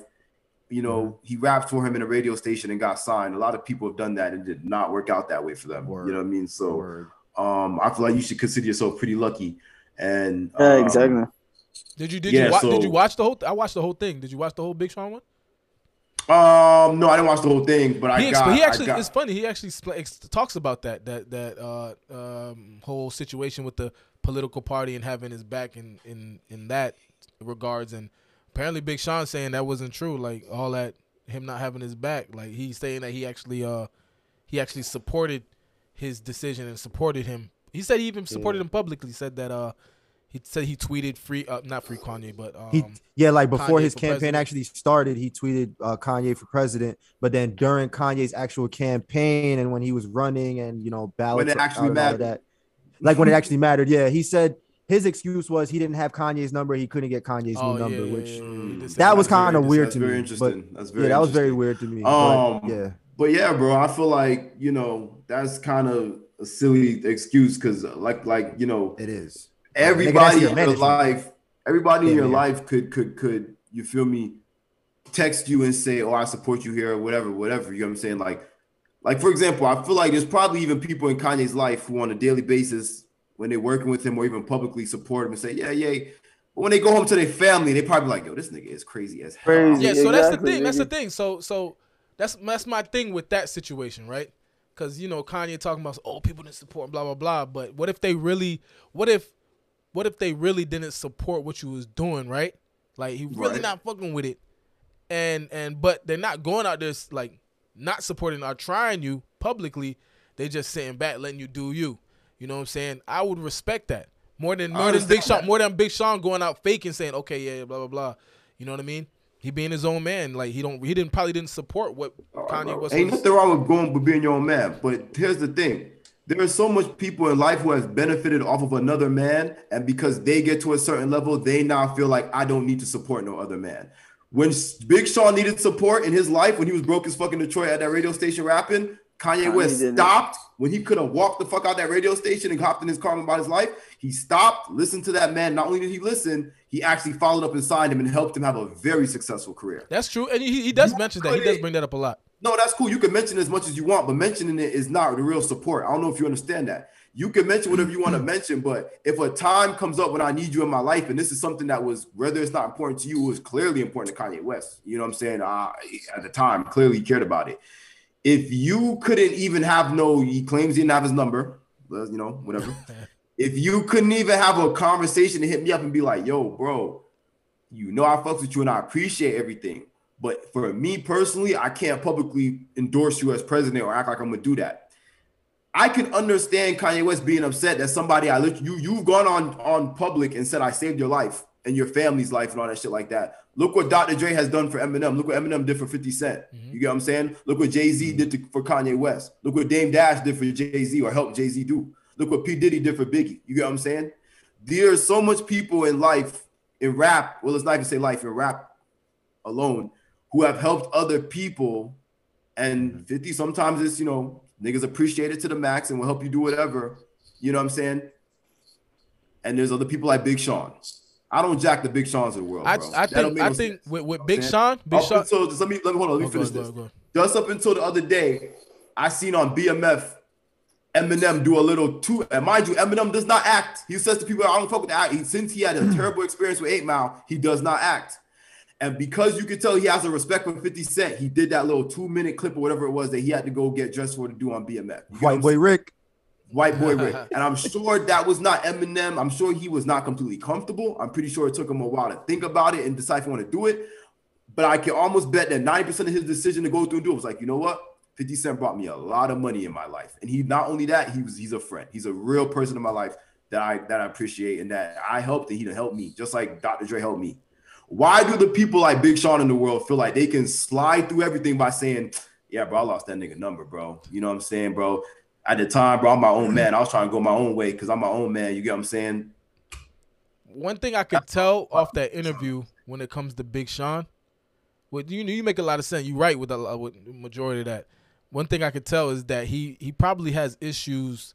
You know, he rapped for him in a radio station and got signed. A lot of people have done that and did not work out that way for them. Word. You know what I mean? So. Word. Um, I feel like you should consider yourself pretty lucky, and um, yeah, exactly. Did you did yeah, you wa- so, did you watch the whole? Th- I watched the whole thing. Did you watch the whole Big Sean one? Um, no, I didn't watch the whole thing, but I he got. But he actually, got, it's funny. He actually talks about that that that uh, um, whole situation with the political party and having his back in in in that regards. And apparently, Big Sean saying that wasn't true. Like all that him not having his back. Like he's saying that he actually uh he actually supported his decision and supported him. He said he even supported yeah. him publicly. Said that uh. He said he tweeted free, uh, not free Kanye, but um, he, yeah, like before Kanye his campaign president. actually started, he tweeted uh, Kanye for president. But then during Kanye's actual campaign and when he was running and you know ballots, when it actually mattered, that, like when it actually mattered, yeah, he said his excuse was he didn't have Kanye's number, he couldn't get Kanye's oh, new yeah, number, yeah, which yeah, yeah. that was kind of weird to me. Very interesting. That's very yeah, that was very weird to me. Um, but, yeah, but yeah, bro, I feel like you know that's kind of a silly excuse because like like you know it is. Everybody in your life, everybody yeah, in your yeah. life could could could you feel me? Text you and say, "Oh, I support you here," or whatever, whatever. You know what I'm saying? Like, like for example, I feel like there's probably even people in Kanye's life who, on a daily basis, when they're working with him or even publicly support him and say, "Yeah, yeah." But when they go home to their family, they probably like, "Yo, this nigga is crazy as hell." Crazy, yeah. So exactly, that's the thing. Nigga. That's the thing. So so that's that's my thing with that situation, right? Because you know Kanye talking about, "Oh, people didn't support," blah blah blah. But what if they really? What if What if they really didn't support what you was doing, right? Like he really right. not fucking with it, and and but they're not going out there like not supporting or trying you publicly. They just sitting back, letting you do you. You know what I'm saying? I would respect that more than more than Big Sean, more than Big Sean going out faking saying, okay, yeah, blah blah blah. You know what I mean? He being his own man, like he don't he didn't probably didn't support what oh, Kanye was. Ain't nothing wrong with going with being your own man, but here's the thing. There are so much people in life who has benefited off of another man, and because they get to a certain level, they now feel like I don't need to support no other man. When Big Sean needed support in his life, when he was broke as fucking Detroit at that radio station rapping, Kanye, Kanye West stopped it. When he could have walked the fuck out that radio station and hopped in his car and about his life. He stopped, listened to that man. Not only did he listen, he actually followed up and signed him and helped him have a very successful career. That's true, and he, he does you mention that. He does bring that up a lot. No, that's cool. You can mention as much as you want, but mentioning it is not the real support. I don't know if you understand that. You can mention whatever you want to mention, but if a time comes up when I need you in my life, and this is something that was, whether it's not important to you, it was clearly important to Kanye West. You know what I'm saying? Uh, at the time, clearly cared about it. If you couldn't even have no, he claims he didn't have his number, you know, whatever. If you couldn't even have a conversation to hit me up and be like, yo, bro, you know I fucks with you and I appreciate everything. But for me personally, I can't publicly endorse you as president or act like I'm gonna do that. I can understand Kanye West being upset that somebody I look you you've gone on on public and said I saved your life and your family's life and all that shit like that. Look what Doctor Dre has done for Eminem. Look what Eminem did for fifty Cent. Mm-hmm. You get what I'm saying? Look what Jay-Z did to, for Kanye West. Look what Dame Dash did for Jay-Z or helped Jay-Z do. Look what P. Diddy did for Biggie. You get what I'm saying? There are so much people in life, in rap, well, it's not even say life, in rap alone, who have helped other people, and fifty, sometimes it's, you know, niggas appreciate it to the max and will help you do whatever, you know what I'm saying? And there's other people like Big Sean. I don't jack the Big Seans of the world, bro. I, I think, no I think with, with Big Sean, Big Sean. So let me, let me, hold on, let me oh, finish go, this. Go, go. Just up until the other day, I seen on B M F, Eminem do a little too, and mind you, Eminem does not act. He says to people, I don't fuck with that. Since he had a terrible experience with eight mile, he does not act. And because you could tell he has a respect for fifty Cent, he did that little two-minute clip or whatever it was that he had to go get dressed for to do on B M F. You White Boy Rick. White Boy Rick. And I'm sure that was not Eminem. I'm sure he was not completely comfortable. I'm pretty sure it took him a while to think about it and decide if he wanted to do it. But I can almost bet that ninety percent of his decision to go through and do it was like, you know what? fifty Cent brought me a lot of money in my life. And he not only that, he was he's a friend. He's a real person in my life that I, that I appreciate and that I helped and he helped me, just like Doctor Dre helped me. Why do the people like Big Sean in the world feel like they can slide through everything by saying, yeah, bro, I lost that nigga number, bro. You know what I'm saying, bro? At the time, bro, I'm my own man. I was trying to go my own way because I'm my own man. You get what I'm saying? One thing I could tell off that interview when it comes to Big Sean, well, you know, you make a lot of sense. You're right with the, with the majority of that. One thing I could tell is that he he probably has issues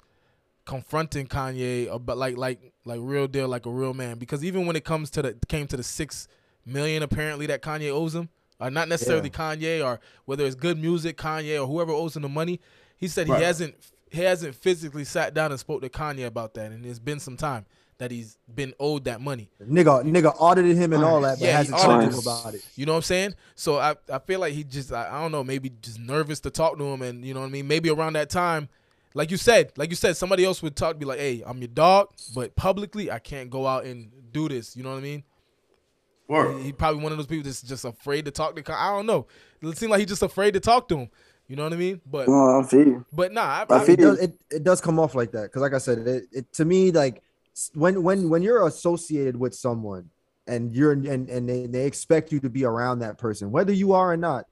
confronting Kanye about like like like real deal, like a real man. Because even when it comes to the came to the six million apparently that Kanye owes him, or not necessarily yeah. Kanye, or whether it's Good Music, Kanye, or whoever owes him the money, he said right. he hasn't he hasn't physically sat down and spoke to Kanye about that, and it's been some time. that he's been owed that money. Nigga, nigga audited him and all that, but yeah, hasn't told him about it. You know what I'm saying? So I, I feel like he just, I, I don't know, maybe just nervous to talk to him, and you know what I mean? Maybe around that time, like you said, like you said, somebody else would talk, be like, hey, I'm your dog, but publicly I can't go out and do this. You know what I mean? Or he, he probably one of those people that's just afraid to talk to, I don't know. It seemed like he's just afraid to talk to him. You know what I mean? But no, I feel you. But nah, I, I, I feel it, does, it. It does come off like that because, like I said, it, it to me, like when when when you're associated with someone and you're and and they, they expect you to be around that person, whether you are or not.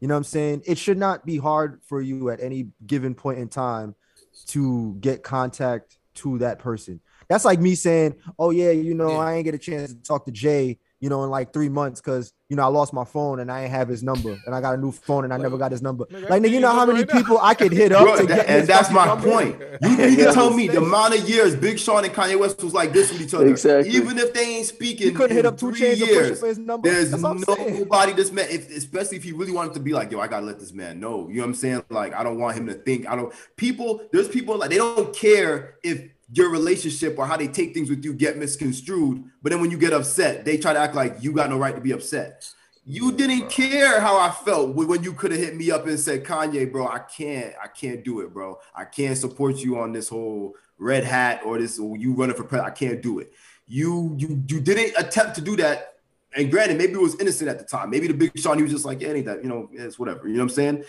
You know what I'm saying? It should not be hard for you at any given point in time to get contact to that person. That's like me saying, "Oh yeah, you know, yeah. I ain't get a chance to talk to Jay." You know, in like three months, because you know I lost my phone and I ain't have his number, and I got a new phone and I like, never got his number. Like, like nigga, you know how many right people now I could hit up, bro, to that, get, and that's my number? Point. You need to tell me the amount of years Big Sean and Kanye West was like this with each other. Exactly. Even if they ain't speaking, you couldn't hit up two chains to push for his number. There's nobody this man, if, especially if he really wanted to be like, yo, I gotta let this man know. You know what I'm saying? Like, I don't want him to think. I don't. People, there's people like they don't care if your relationship or how they take things with you get misconstrued. But then when you get upset, they try to act like you got no right to be upset. You didn't care how I felt when you could have hit me up and said, Kanye, bro, I can't, I can't do it, bro. I can't support you on this whole red hat or this, or you running for president. I can't do it. You, you, you didn't attempt to do that. And granted, maybe it was innocent at the time. Maybe the Big Sean, he was just like, yeah, it ain't that, you know, it's whatever, you know what I'm saying?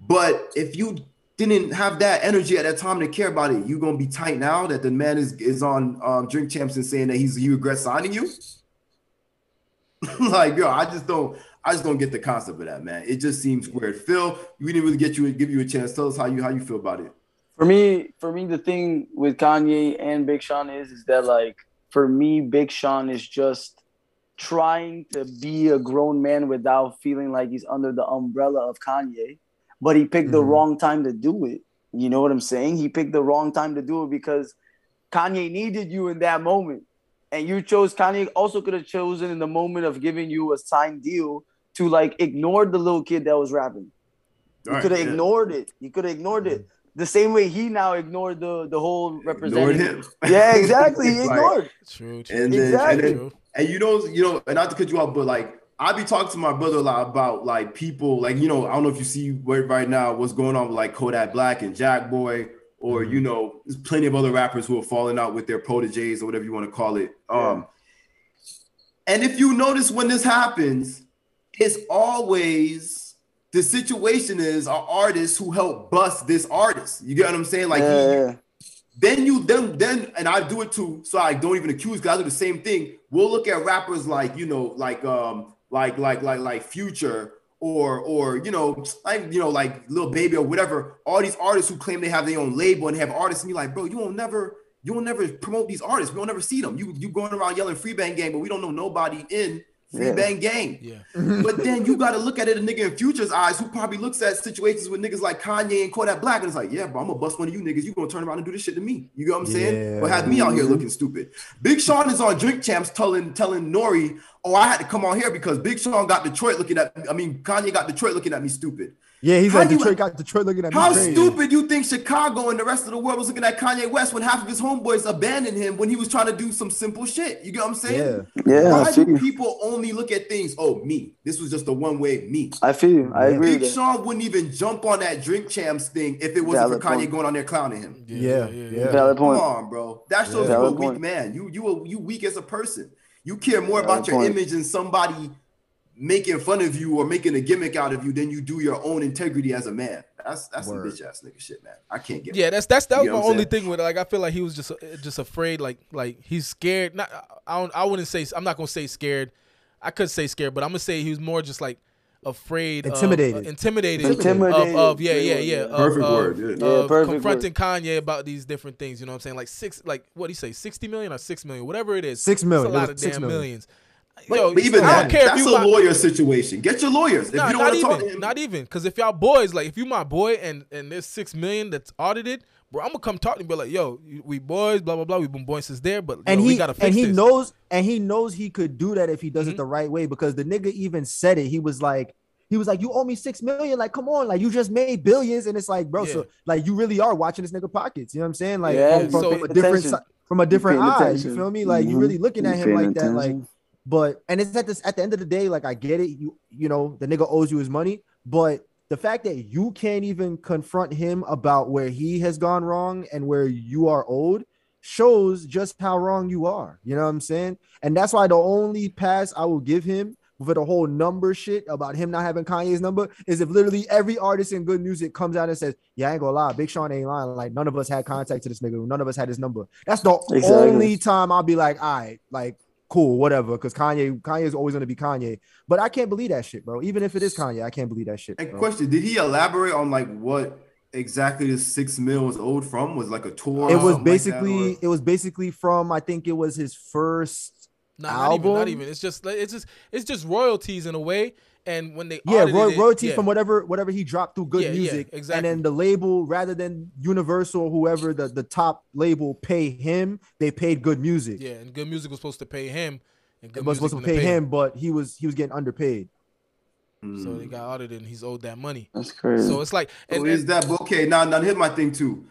But if you didn't have that energy at that time to care about it, you gonna be tight now that the man is is on um, Drink Champs and saying that he's he regrets signing you. Like, yo, I just don't, I just don't get the concept of that, man. It just seems weird. Phil, we didn't really get you give you a chance. Tell us how you how you feel about it. For me, for me, the thing with Kanye and Big Sean is is that like for me, Big Sean is just trying to be a grown man without feeling like he's under the umbrella of Kanye. But he picked mm-hmm. the wrong time to do it. You know what I'm saying? He picked the wrong time to do it because Kanye needed you in that moment. And you chose, Kanye also could have chosen in the moment of giving you a signed deal to like ignore the little kid that was rapping. You right, could have yeah. ignored it. You could have ignored mm-hmm. it. The same way he now ignored the, the whole representative. Ignored him. Yeah, exactly. He ignored. Like, true, true. And then, exactly. And, then, and you know, you know, and not to cut you off, but like, I be talking to my brother a lot about like people, like, you know, I don't know if you see right now what's going on with like Kodak Black and Jack Boy, or, you know, there's plenty of other rappers who are falling out with their protégés or whatever you want to call it. Um, and if you notice when this happens, it's always the situation is our artists who help bust this artist. You get what I'm saying? Like, yeah. he, then you, then, then, and I do it too. So I don't even accuse guys of the same thing. We'll look at rappers like, you know, like, um, Like like like like Future or or you know like you know like Lil Baby or whatever, all these artists who claim they have their own label and have artists, and you're like, bro, you won't never you won't never promote these artists. We don't never see them. You you going around yelling Free Bang Gang, but we don't know nobody in Free yeah. Bang Gang. Yeah. But then you got to look at it a nigga in Future's eyes who probably looks at situations with niggas like Kanye and Kodak Black and it's like, yeah, bro, I'm gonna bust one of you niggas. You gonna turn around and do this shit to me? You know what I'm yeah. saying? Or have me out here looking stupid. Big Sean is on Drink Champs telling telling Nori. Oh, I had to come on here because Big Sean got Detroit looking at me. I mean, Kanye got Detroit looking at me stupid. Yeah, he's how like, Detroit you, got Detroit looking at me. How crazy. Stupid you think Chicago and the rest of the world was looking at Kanye West when half of his homeboys abandoned him when he was trying to do some simple shit? You get what I'm saying? Yeah, yeah. Why I do people only look at things, oh, me. This was just a one-way me. I feel you. I agree. Big Sean wouldn't even jump on that Drink Champs thing if it wasn't valid for Kanye point. Going on there clowning him. Yeah, yeah. yeah, yeah. Valid point. Come on, bro. That shows yeah, you a weak point. Man. You, you, a, you weak as a person. You care more about your point. Image and somebody making fun of you or making a gimmick out of you than you do your own integrity as a man. That's that's some bitch ass nigga shit, man. I can't get. Yeah, it. that's that's that you was my only saying? Thing with it. Like I feel like he was just just afraid. Like like he's scared. Not I don't, I wouldn't say I'm not gonna say scared. I could say scared, but I'm gonna say he was more just like afraid, intimidated, of, uh, intimidated, intimidated. Of, of yeah yeah yeah. Perfect of, word. Of, yeah, of perfect confronting word. Kanye about these different things. You know what I'm saying? Like six like what do you say? Sixty million or six million? Whatever it is. Six million. That's a lot of damn million. Millions. But, yo, but even that, that's a lawyer situation. Get your lawyers. Nah, if you don't want to talk to him. Not even, because if y'all boys, like, if you my boy and, and there's six million that's audited, bro, I'm going to come talk to you and be like, yo, we boys, blah, blah, blah. We've been boys since there, but and know, he, we got to fix and he this. Knows, and he knows he could do that if he does mm-hmm. it the right way, because the nigga even said it. He was like, He was like, you owe me six million. Like, come on. Like, you just made billions. And it's like, bro, yeah. so, like, you really are watching this nigga pockets. You know what I'm saying? Like, yeah. from, so, from a different side. from a different eye. Attention. You feel me? Like mm-hmm. you're really looking at him like attention. that. Like, but and it's at this at the end of the day, like I get it. You you know the nigga owes you his money, but the fact that you can't even confront him about where he has gone wrong and where you are owed shows just how wrong you are. You know what I'm saying? And that's why the only pass I will give him for the whole number shit about him not having Kanye's number is if literally every artist in Good Music comes out and says, yeah, I ain't gonna lie, Big Sean ain't lying. Like, none of us had contact to this nigga. None of us had his number. That's the exactly. only time I'll be like, all right, like, cool, whatever, because Kanye, Kanye is always going to be Kanye. But I can't believe that shit, bro. Even if it is Kanye, I can't believe that shit. Bro. And question, did he elaborate on, like, what exactly the six mil was owed from? Was, like, a tour? It was basically, like it was basically from, I think it was his first nah, album. Not even, not even. It's just, it's just, it's just royalties in a way. And when they yeah, roy- royalties yeah. from whatever whatever he dropped through Good yeah, Music, yeah, exactly. And then the label, rather than Universal or whoever the, the top label pay him, they paid Good Music. Yeah, and Good Music was supposed to pay him. And Good it was supposed to pay, pay him, him, but he was he was getting underpaid. Mm. So they got audited, and he's owed that money. That's crazy. So it's like, and, oh, is that okay? Now, now here's my thing too.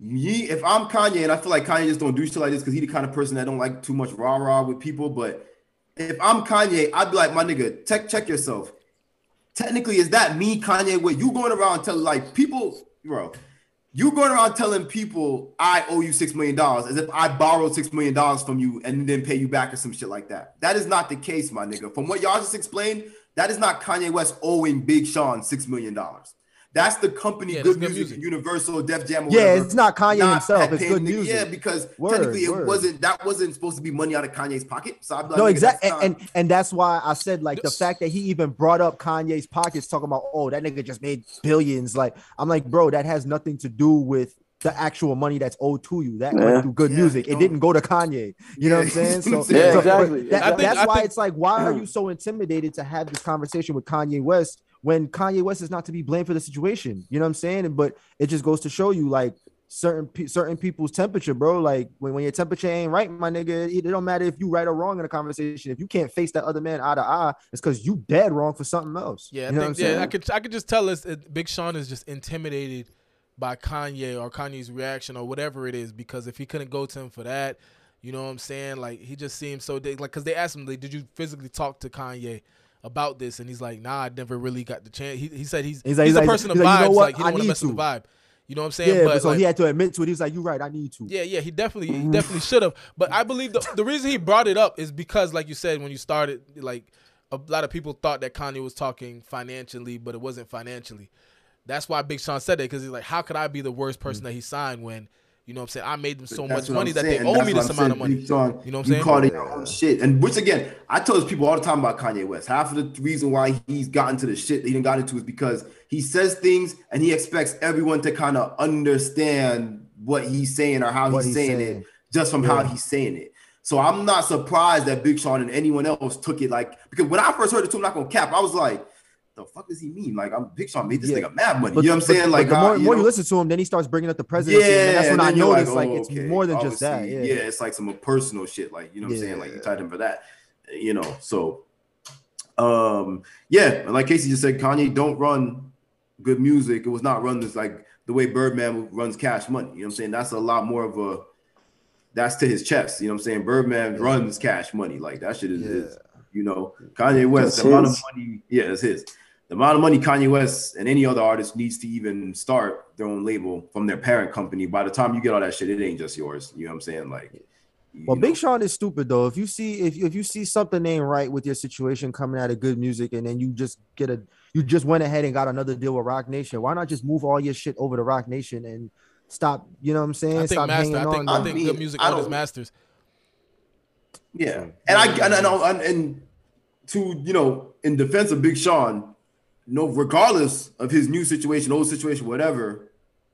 Ye, if I'm Kanye, and I feel like Kanye just don't do shit like this because he's the kind of person that don't like too much rah rah with people, but. If I'm Kanye, I'd be like, my nigga, check check yourself. Technically, is that me, Kanye? Where you going around telling like people, bro? You going around telling people I owe you six million dollars as if I borrowed six million dollars from you and then pay you back or some shit like that. That is not the case, my nigga. From what y'all just explained, that is not Kanye West owing Big Sean six million dollars. That's the company, yeah, Good Music, music. Universal, Def Jam, or yeah, whatever. It's not Kanye not himself. It's Good Music. Yeah, because word, technically word. it wasn't, that wasn't supposed to be money out of Kanye's pocket. So I'd be like, no, exactly. And, and and that's why I said, like, the fact that he even brought up Kanye's pockets, talking about, oh, that nigga just made billions. Like, I'm like, bro, that has nothing to do with the actual money that's owed to you. That yeah. went through Good yeah, Music. It didn't go to Kanye. You know what I'm saying? So, yeah, so exactly. That, think, that's I why think, it's like, why are you so intimidated to have this conversation with Kanye West? When Kanye West is not to be blamed for the situation, you know what I'm saying? But it just goes to show you, like, certain pe- certain people's temperature, bro. Like, when, when your temperature ain't right, my nigga, it, it don't matter if you right or wrong in a conversation. If you can't face that other man eye to eye, it's because you dead wrong for something else. Yeah, I you know think, what I'm yeah, saying? I could I could just tell us that Big Sean is just intimidated by Kanye or Kanye's reaction or whatever it is, because if he couldn't go to him for that, you know what I'm saying? Like, he just seems so big. Like, because they asked him, like, did you physically talk to Kanye about this? And he's like, nah, I never really got the chance. He, he said he's he's, like, he's, he's like, a person of vibes. Like, you know what? Like, he don't want to mess to. with the vibe. You know what I'm saying? Yeah, but, but so like, he had to admit to it. He was like, you're right, I need to. Yeah, yeah, he definitely he definitely should have. But I believe the, the reason he brought it up is because, like you said, when you started, like, a lot of people thought that Kanye was talking financially, but it wasn't financially. That's why Big Sean said that, because he's like, how could I be the worst person mm-hmm. that he signed when, you know what I'm saying, I made them so much money that they owe me this amount of money. You know what I'm saying? You called it your own shit. And which, again, I tell those people all the time about Kanye West. Half of the reason why he's gotten to the shit that he didn't got into is because he says things and he expects everyone to kind of understand what he's saying or how what he's, he's saying, saying it just from yeah. how he's saying it. So I'm not surprised that Big Sean and anyone else took it like, because when I first heard the tune, I'm not going to cap, I was like, the fuck does he mean? Like, I'm Big Sean made this yeah. nigga mad money. But, you know what I'm saying? But, like, but the more, uh, you, more you listen to him, then he starts bringing up the presidency. Yeah, and that's when and I noticed, like, oh, like, it's okay. more than Obviously, just that. Yeah. yeah, it's like some personal shit. Like, you know what yeah. I'm saying? Like, you tied him for that. You know, so, um, yeah. And like Casey just said, Kanye don't run Good Music. It was not run this, like, the way Birdman runs Cash Money. You know what I'm saying? That's a lot more of a, that's to his chest. You know what I'm saying? Birdman yeah. runs Cash Money. Like, that shit is, yeah. is you know, Kanye West, that's the amount of money. Yeah, that's his. The amount of money Kanye West and any other artist needs to even start their own label from their parent company, by the time you get all that shit, it ain't just yours. You know what I'm saying? Like, well, Big know. Sean is stupid though. If you see if you, if you see something ain't right with your situation coming out of Good Music, and then you just get a you just went ahead and got another deal with Roc Nation, why not just move all your shit over to Roc Nation and stop? You know what I'm saying? I think stop master, hanging I think, on. I think I mean, Good Music artists masters. Yeah, and I and and, and and to you know, in defense of Big Sean. No, regardless of his new situation, old situation, whatever,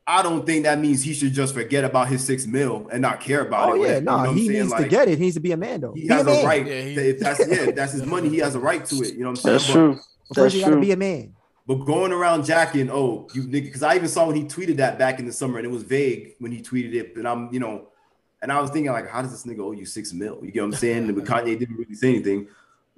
I don't think that means he should just forget about his six mil and not care about oh, it. Oh, yeah, like, no, you know he needs like, to get it. He needs to be a man, though. He be has a, a right. Yeah, he, if that's, yeah, that's his money. He has a right to it. You know what I'm that's saying? True. But, that's true. First, you got to be a man. But going around jacking, oh, you nigga, because I even saw when he tweeted that back in the summer, and it was vague when he tweeted it. But I'm, you know, and I was thinking, like, how does this nigga owe you six mil? You get what I'm saying? But Kanye didn't really say anything.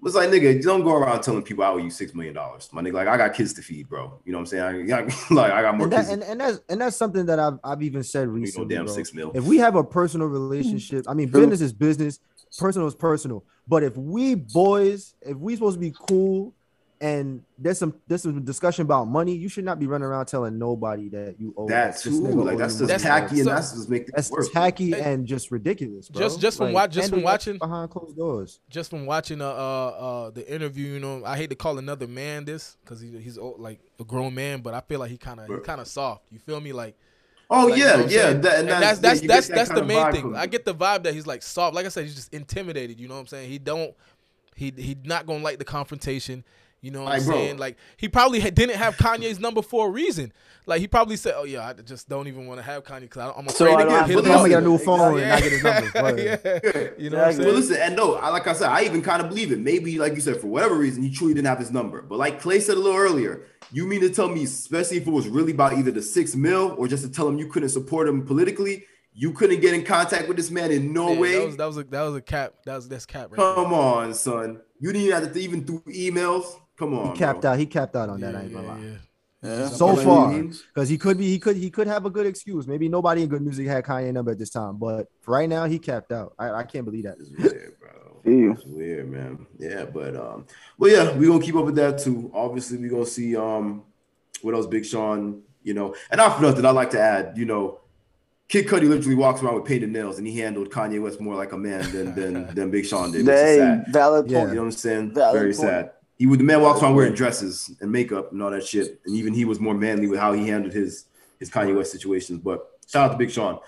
was like, nigga, you don't go around telling people I owe you six million dollars. My nigga, like, I got kids to feed, bro. You know what I'm saying? I, I, like, I got more. And, that, kids and, and that's and that's something that I've I've even said recently. No damn six mil. If we have a personal relationship, I mean, business is business, personal is personal. But if we boys, if we supposed to be cool, and there's some there's some discussion about money, you should not be running around telling nobody that you owe. That's too like that's just that's tacky, and so, that's just make that's worse. tacky hey, and just ridiculous, bro. Just just from, like, just from watching behind closed doors. Just from watching uh uh the interview, you know, I hate to call another man this because he, he's old, like a grown man, but I feel like he kind of kind of soft. You feel me, like. Oh, like, yeah, you know yeah. That, and that's and that's yeah, that's, that that's the main thing. I get the vibe that he's like soft. Like I said, he's just intimidated. You know what I'm saying? He don't, he he not gonna like the confrontation. You know what like, I'm saying? Bro. Like he probably had, didn't have Kanye's number for a reason. Like he probably said, "Oh yeah, I just don't even want to have Kanye because I'm afraid so to get hit up. I'm gonna get a new phone yeah. and I get his number." But, yeah. You know what I'm saying? Well, listen, and no, I, like I said, I even kind of believe it. Maybe, like you said, for whatever reason, he truly didn't have his number. But like Clay said a little earlier. You mean to tell me, especially if it was really about either the six mil or just to tell him you couldn't support him politically, you couldn't get in contact with this man in no yeah, way? That was, that was a that was a cap. That was that's cap. Right Come there. on, son. You didn't have to th- even through emails. Come on. He capped bro. out. He capped out on that. Yeah, I ain't gonna lie. Yeah, yeah. So far, because he could be, he could, he could have a good excuse. Maybe nobody in Good Music had Kanye number at this time, but for right now, he capped out. I, I can't believe that. It's weird, bro. It's weird, man. Yeah, but um, well, yeah, we're gonna keep up with that too. Obviously, we're gonna see um what else Big Sean, you know, and not for nothing, I like to add, you know, Kid Cudi literally walks around with painted nails and he handled Kanye West more like a man than than than Big Sean did. Dang, valid point. Yeah. You know what I'm saying? Valid Very point. sad. He would the man walks around wearing dresses and makeup and all that shit, and even he was more manly with how he handled his his Kanye West situations. But shout out to Big Sean.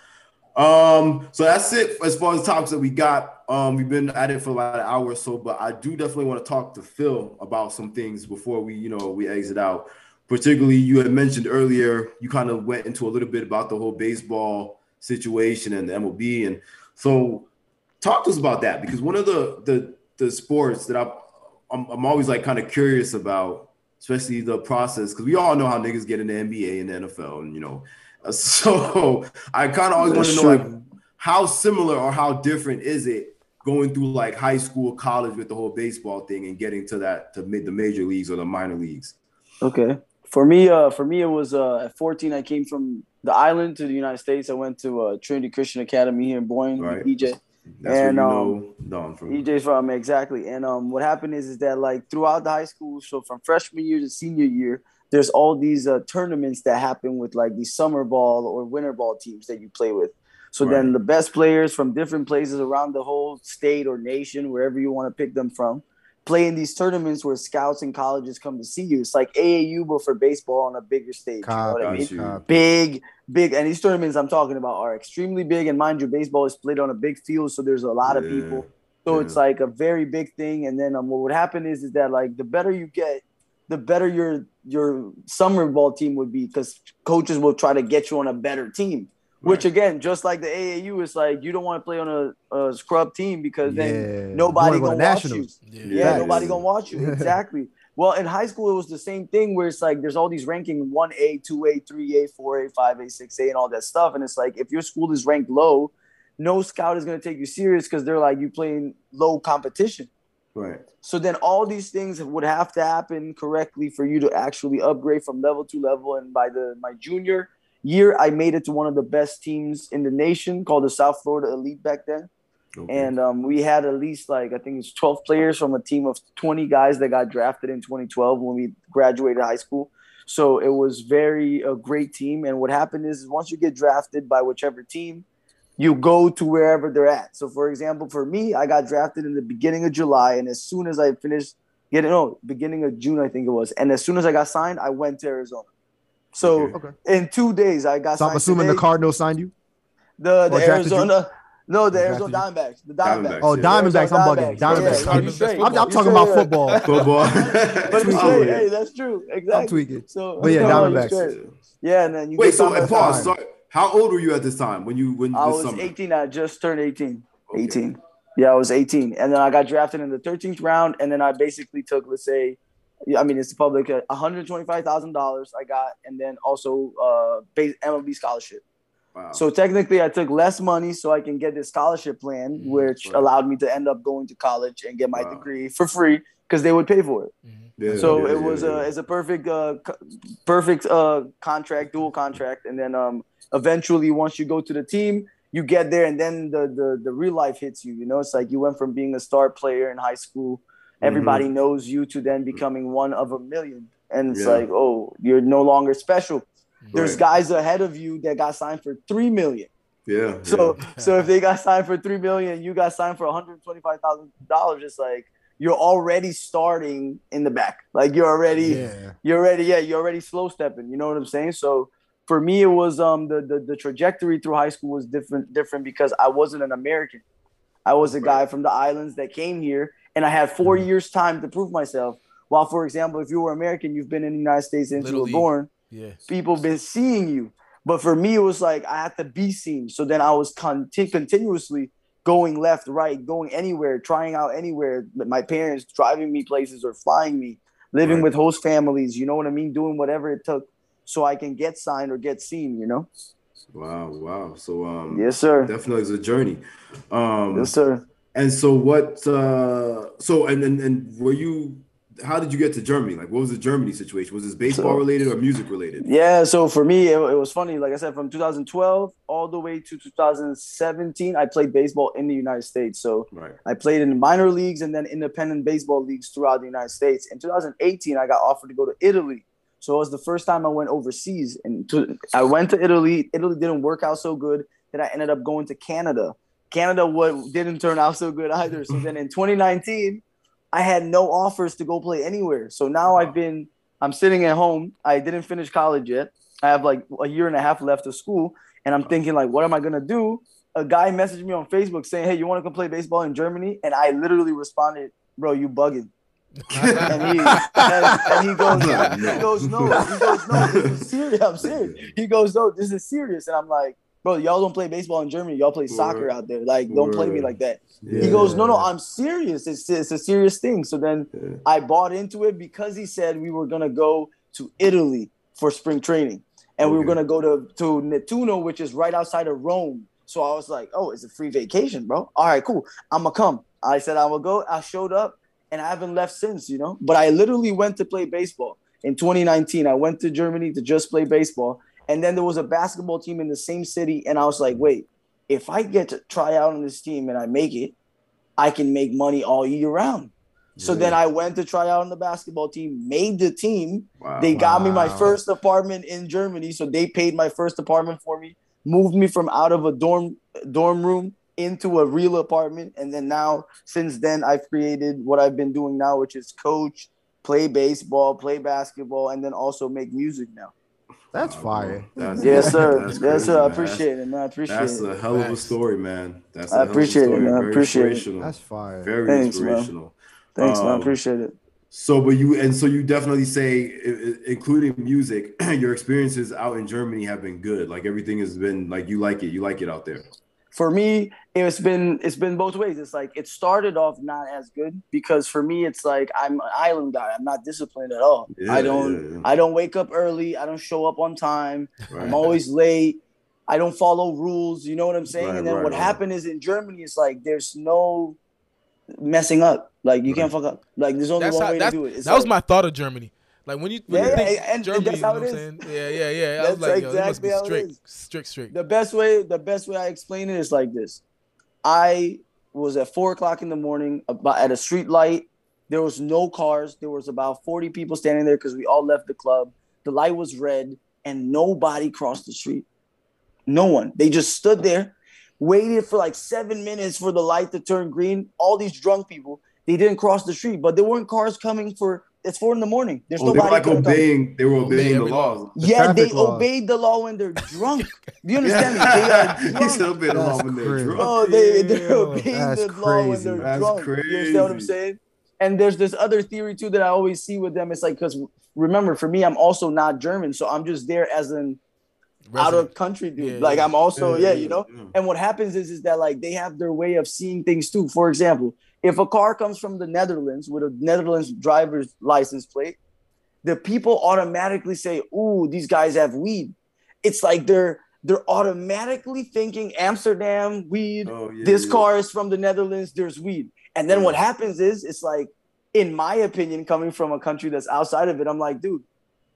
Um, so that's it as far as topics that we got. Um, we've been at it for about an hour or so, but I do definitely want to talk to Phil about some things before we, you know, we exit out. Particularly, you had mentioned earlier, you kind of went into a little bit about the whole baseball situation and the M L B, and so talk to us about that, because one of the the, the sports that I I'm, I'm always like kind of curious about, especially the process, because we all know how niggas get in the N B A and the N F L, and you know. So I kind of always want to know, like, how similar or how different is it going through like high school, college with the whole baseball thing and getting to that to mid the major leagues or the minor leagues? Okay, for me, uh, for me it was uh, at fourteen I came from the island to the United States. I went to uh, Trinity Christian Academy here in Boyne, right. E J. That's and, where you um, know Don from. E J from exactly. And um, what happened is is that like throughout the high school, so from freshman year to senior year, there's all these uh, tournaments that happen with like these summer ball or winter ball teams that you play with. So right. then the best players from different places around the whole state or nation, wherever you want to pick them from, play in these tournaments where scouts and colleges come to see you. It's like A A U, but for baseball on a bigger stage. God, you know what I mean? Big, big. And these tournaments I'm talking about are extremely big. And mind you, baseball is played on a big field, so there's a lot yeah. of people. So yeah. it's like a very big thing. And then um, what would happen is, is that like the better you get, the better your your summer ball team would be, because coaches will try to get you on a better team, right. which again, just like the A A U, it's like you don't want to play on a, a scrub team because yeah. then nobody going to watch you. Yeah, yeah nobody going to watch you. Exactly. Well, in high school, it was the same thing where it's like there's all these ranking one A, two A, three A, four A, five A, six A and all that stuff. And it's like if your school is ranked low, no scout is going to take you serious because they're like you playing low competition. Right. So then all these things would have to happen correctly for you to actually upgrade from level to level. And by the my junior year, I made it to one of the best teams in the nation called the South Florida Elite back then. Okay. And um, we had at least like I think it's twelve players from a team of twenty guys that got drafted in twenty twelve when we graduated high school. So it was very a great team. And what happened is once you get drafted by whichever team, you go to wherever they're at. So, for example, for me, I got drafted in the beginning of July, and as soon as I finished getting, no, beginning of June, I think it was, and as soon as I got signed, I went to Arizona. So, okay. in two days, I got so signed. So, I'm assuming today. the Cardinals signed you? The, the Arizona, you? no, the or Arizona Diamondbacks. The Diamondbacks. Diamondbacks. Oh, Diamondbacks, Diamondbacks. I'm bugging. Diamondbacks. Yeah, Diamondbacks. Straight, I'm, I'm talking about football. football. But straight, hey, that's true. Exactly. I'm tweaking. So, but yeah, Diamondbacks. Yeah, and then you Wait, so, pause, sorry. How old were you at this time when you when I this was summer? eighteen I just turned eighteen. Okay. eighteen Yeah, I was eighteen, and then I got drafted in the thirteenth round, and then I basically took, let's say, I mean, it's the public, one hundred twenty-five thousand dollars I got, and then also uh, M L B scholarship. Wow. So technically, I took less money so I can get this scholarship plan, mm-hmm. which right. allowed me to end up going to college and get my wow. degree for free because they would pay for it. Mm-hmm. Yeah, so yeah, it was yeah, a yeah. it's a perfect uh, perfect uh, contract, dual contract, and then um, eventually once you go to the team, you get there, and then the the the real life hits you. You know, it's like you went from being a star player in high school, everybody mm-hmm. knows you, to then becoming one of a million, and it's yeah. like, oh, you're no longer special. There's right. guys ahead of you that got signed for three million. Yeah. So yeah. so if they got signed for three million, you got signed for one hundred twenty-five thousand dollars. It's like you're already starting in the back. Like you're already, yeah. you're already, yeah, you're already slow stepping. You know what I'm saying? So for me, it was um the the, the trajectory through high school was different different because I wasn't an American. I was a right. guy from the islands that came here, and I had four mm-hmm. years time to prove myself. While, for example, if you were American, you've been in the United States since Literally. you were born. Yeah. People been seeing you. But for me, it was like I had to be seen. So then I was con- continuously going left, right, going anywhere, trying out anywhere. My parents driving me places or flying me, living right. with host families, you know what I mean? Doing whatever it took so I can get signed or get seen, you know? Wow, wow. So um, yes, sir. Definitely is a journey. Um, yes, sir. And so what uh, – so and, and and were you – how did you get to Germany? Like, what was the Germany situation? Was this baseball related or music related? Yeah, so for me, it, it was funny. Like I said, from two thousand twelve all the way to two thousand seventeen I played baseball in the United States. So right. I played in the minor leagues and then independent baseball leagues throughout the United States. In two thousand eighteen I got offered to go to Italy. So it was the first time I went overseas. And to, I went to Italy. Italy didn't work out so good that I ended up going to Canada. Canada what, didn't turn out so good either. So then in twenty nineteen I had no offers to go play anywhere. So now wow. I've been, I'm sitting at home. I didn't finish college yet. I have like a year and a half left of school. And I'm wow. thinking like, what am I going to do? A guy messaged me on Facebook saying, hey, you want to come play baseball in Germany? And I literally responded, bro, you bugging. and, he, and, and he goes, no, he goes, no, he goes, no, this is serious. I'm serious. He goes, no, this is serious. And I'm like, bro, y'all don't play baseball in Germany. Y'all play soccer out there. Like, don't Word. play me like that. Yeah. He goes, no, no, I'm serious. It's it's a serious thing. So then yeah. I bought into it because he said we were going to go to Italy for spring training. And okay. we were going to go to, to Nettuno, which is right outside of Rome. So I was like, oh, it's a free vacation, bro. All right, cool. I'm going to come. I said I'm going to go. I showed up, and I haven't left since, you know. But I literally went to play baseball. In twenty nineteen I went to Germany to just play baseball. And then there was a basketball team in the same city. And I was like, wait, if I get to try out on this team and I make it, I can make money all year round. Yeah. So then I went to try out on the basketball team, made the team. Wow, they got wow. me my first apartment in Germany. So they paid my first apartment for me, moved me from out of a dorm dorm room into a real apartment. And then now, since then, I've created what I've been doing now, which is coach, play baseball, play basketball, and then also make music now. That's wow, fire. That's, yes, sir. That's yes, sir. I appreciate it, man. I appreciate that's it. That's a hell of a story, man. That's a I appreciate hell of a story. It, man. I appreciate it. That's fire. Very Thanks, inspirational. Man. Thanks, um, man. I appreciate it. So, but you, and so you definitely say, including music, your experiences out in Germany have been good. Like everything has been like, you like it. You like it out there. For me, it's been, it's been both ways. It's like, it started off not as good because for me, it's like, I'm an island guy. I'm not disciplined at all. Yeah, I don't, yeah. I don't wake up early. I don't show up on time. Right. I'm always late. I don't follow rules. You know what I'm saying? Right, and then right, what right. happened is in Germany, it's like, there's no messing up. Like you right. can't fuck up. Like there's only that's one how, way to do it. It's that like, was my thought of Germany. Like when you, when yeah, you think and Germany, that's how you know it is. Yeah, yeah, yeah. I was like, exactly yo, it must be strict, strict, strict. The best way, the best way I explain it is like this: I was at four o'clock in the morning at a street light. There was no cars. There was about forty people standing there because we all left the club. The light was red, and nobody crossed the street. No one. They just stood there, waited for like seven minutes for the light to turn green. All these drunk people. They didn't cross the street, but there weren't cars coming for. It's four in the morning. There's oh, nobody. They were like obeying. They were obeying the laws. The yeah, they laws. obeyed the law when they're drunk. Do you understand yeah. me? They are drunk. They obey the law when they're drunk. Oh, they they obey the crazy. law when they're That's drunk. Crazy. You understand what I'm saying? And there's this other theory too that I always see with them. It's like because remember, for me, I'm also not German, so I'm just there as an out of country dude. Yeah, like I'm also yeah, yeah, yeah you know. Yeah. And what happens is is that like they have their way of seeing things too. For example. If a car comes from the Netherlands with a Netherlands driver's license plate, the people automatically say, ooh, these guys have weed. It's like they're they're automatically thinking Amsterdam weed. Oh, yeah, this yeah. car is from the Netherlands. There's weed. And then yeah. what happens is, it's like, in my opinion, coming from a country that's outside of it, I'm like, dude,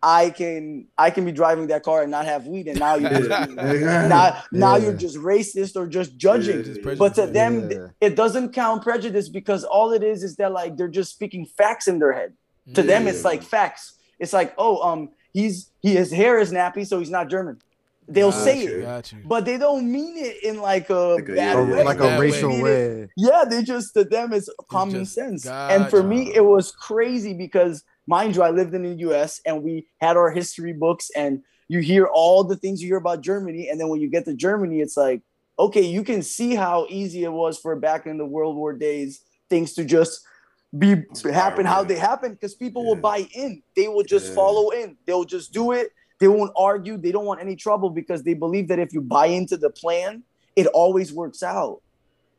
I can I can be driving that car and not have weed, and now you're just, now, now yeah. you're just racist or just judging. Yeah, just but to them, yeah. it doesn't count prejudice, because all it is is that, like, they're just speaking facts in their head. To yeah. them, it's like facts. It's like, oh, um, he's he his hair is nappy, so he's not German. They'll got say you, it, but they don't mean it in like a like a, bad way. Like a racial way. way. Yeah, they just, to them, it's common just, sense. God, and for God. me, it was crazy because, mind you, I lived in the U S and we had our history books, and you hear all the things you hear about Germany. And then when you get to Germany, it's like, okay, you can see how easy it was for back in the World War days, things to just be happen how they happen, because people yeah. will buy in. They will just yeah. follow in. They'll just do it. They won't argue. They don't want any trouble, because they believe that if you buy into the plan, it always works out.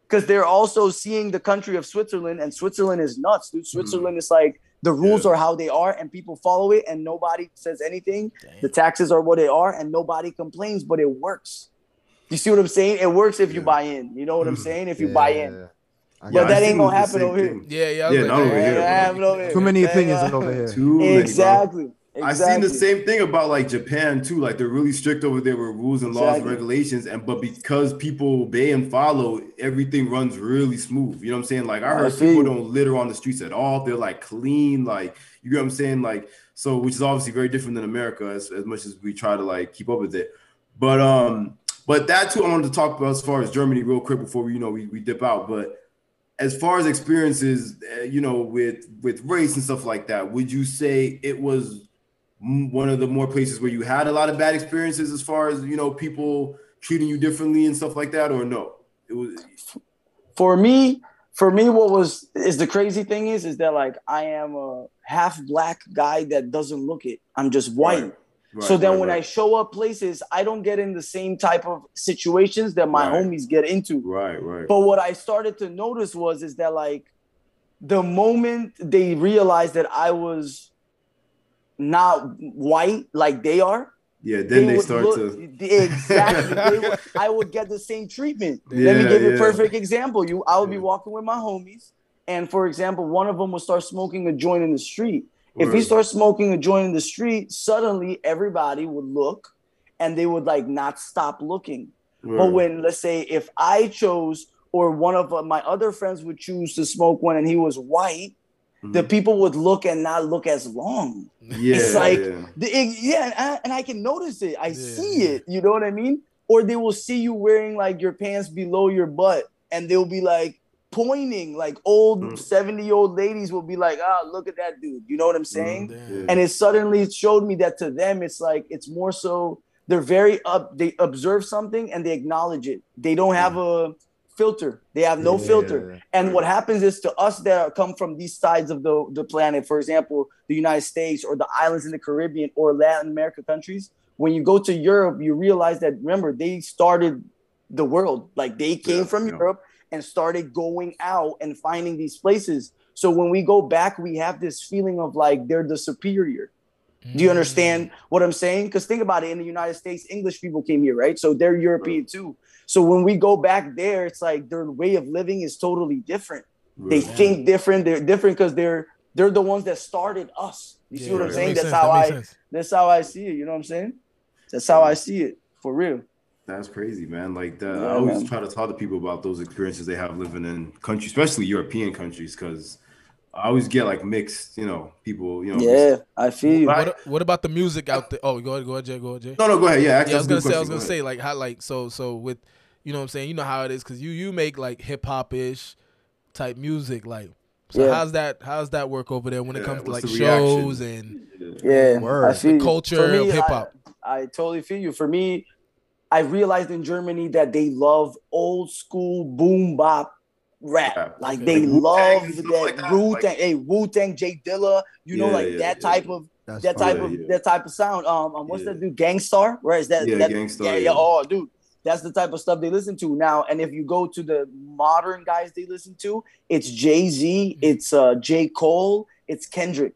Because they're also seeing the country of Switzerland, and Switzerland is nuts, dude. Switzerland mm. is like, the rules yeah. are how they are, and people follow it, and nobody says anything. Damn. The taxes are what they are, and nobody complains, but it works. You see what I'm saying? It works if yeah. you buy in. You know what I'm saying? If you yeah. buy in. But yeah, that ain't going to happen over here. Yeah, yeah. yeah not over here. Bro. Over here. Too many opinions yeah. over here. Too many, exactly. Bro. Exactly. I've seen the same thing about like Japan too. Like, they're really strict over there with rules and exactly. laws and regulations, and but because people obey and follow, everything runs really smooth. You know what I'm saying? Like, I heard I people don't litter on the streets at all. They're like clean, like, you know what I'm saying? Like, so, which is obviously very different than America, as, as much as we try to like keep up with it. But um, but that's what I wanted to talk about as far as Germany real quick before we, you know, we, we dip out. But as far as experiences, uh, you know, with with race and stuff like that, would you say it was one of the more places where you had a lot of bad experiences as far as, you know, people treating you differently and stuff like that, or no? It was for me, for me, what was is the crazy thing is, is that like, I am a half black guy that doesn't look it. I'm just white. Right. Right, so then right, when right. I show up places, I don't get in the same type of situations that my right. homies get into. Right. Right. But what I started to notice was, is that like, the moment they realized that I was not white like they are, yeah then they, they start look, to exactly they would, I would get the same treatment. yeah, let me give you yeah. a perfect example. you I would yeah. be walking with my homies, and for example, one of them would start smoking a joint in the street. Word. If he starts smoking a joint in the street, suddenly everybody would look, and they would like not stop looking. Word. But when, let's say, if I chose, or one of my other friends would choose to smoke one, and he was white, the people would look and not look as long. Yeah, it's like, yeah, the, it, yeah and, I, and I can notice it. I yeah. see it. You know what I mean? Or they will see you wearing like your pants below your butt, and they'll be like pointing, like old mm. seventy-year-old ladies will be like, ah, oh, look at that dude. You know what I'm saying? Mm, yeah. And it suddenly showed me that to them, it's like, it's more so they're very up. They observe something and they acknowledge it. They don't have yeah. a filter. They have no yeah, filter. Yeah. And what happens is, to us that are, come from these sides of the, the planet, for example, the United States or the islands in the Caribbean or Latin America countries, when you go to Europe, you realize that, remember, they started the world. Like, they came yeah, from yeah. Europe and started going out and finding these places. So when we go back, we have this feeling of like, they're the superior. Mm. Do you understand what I'm saying? Because think about it. In the United States, English people came here, right? So they're European right. too. So when we go back there, it's like their way of living is totally different. Really? They think different. They're different because they're they're the ones that started us. You yeah, see what I'm that saying? That's sense. how that I sense. that's how I see it. You know what I'm saying? That's how I see it for real. That's crazy, man. Like that, yeah, I always man. try to talk to people about those experiences they have living in countries, especially European countries, because I always get like mixed, you know, people, you know. Yeah, mixed. I feel you. What, what about the music out there? Oh, go ahead, go ahead, Jay, go ahead, Jay. No, no, go ahead. Yeah, yeah I was gonna say, I was gonna go say, like how, like so, so with, you know what I'm saying? You know how it is, because you you make like hip hop ish type music, like. So yeah. how's that? How's that work over there when yeah, it comes to like shows and yeah, words, the culture me, of hip hop? I, I totally feel you. For me, I realized in Germany that they love old school boom bop rap. Yeah. Like they like love that, like that Wu Tang, like, hey, Wu Tang, Jay Dilla, you know, yeah, like yeah, that yeah. type of That's that type of yeah, yeah. that type of sound. Um, um what's yeah. that dude? Gangstar? Where is that? Yeah, that, Gangstar. Yeah, yeah, yeah. Oh, dude, that's the type of stuff they listen to now. And if you go to the modern guys they listen to, it's Jay-Z, it's uh, J. Cole, it's Kendrick.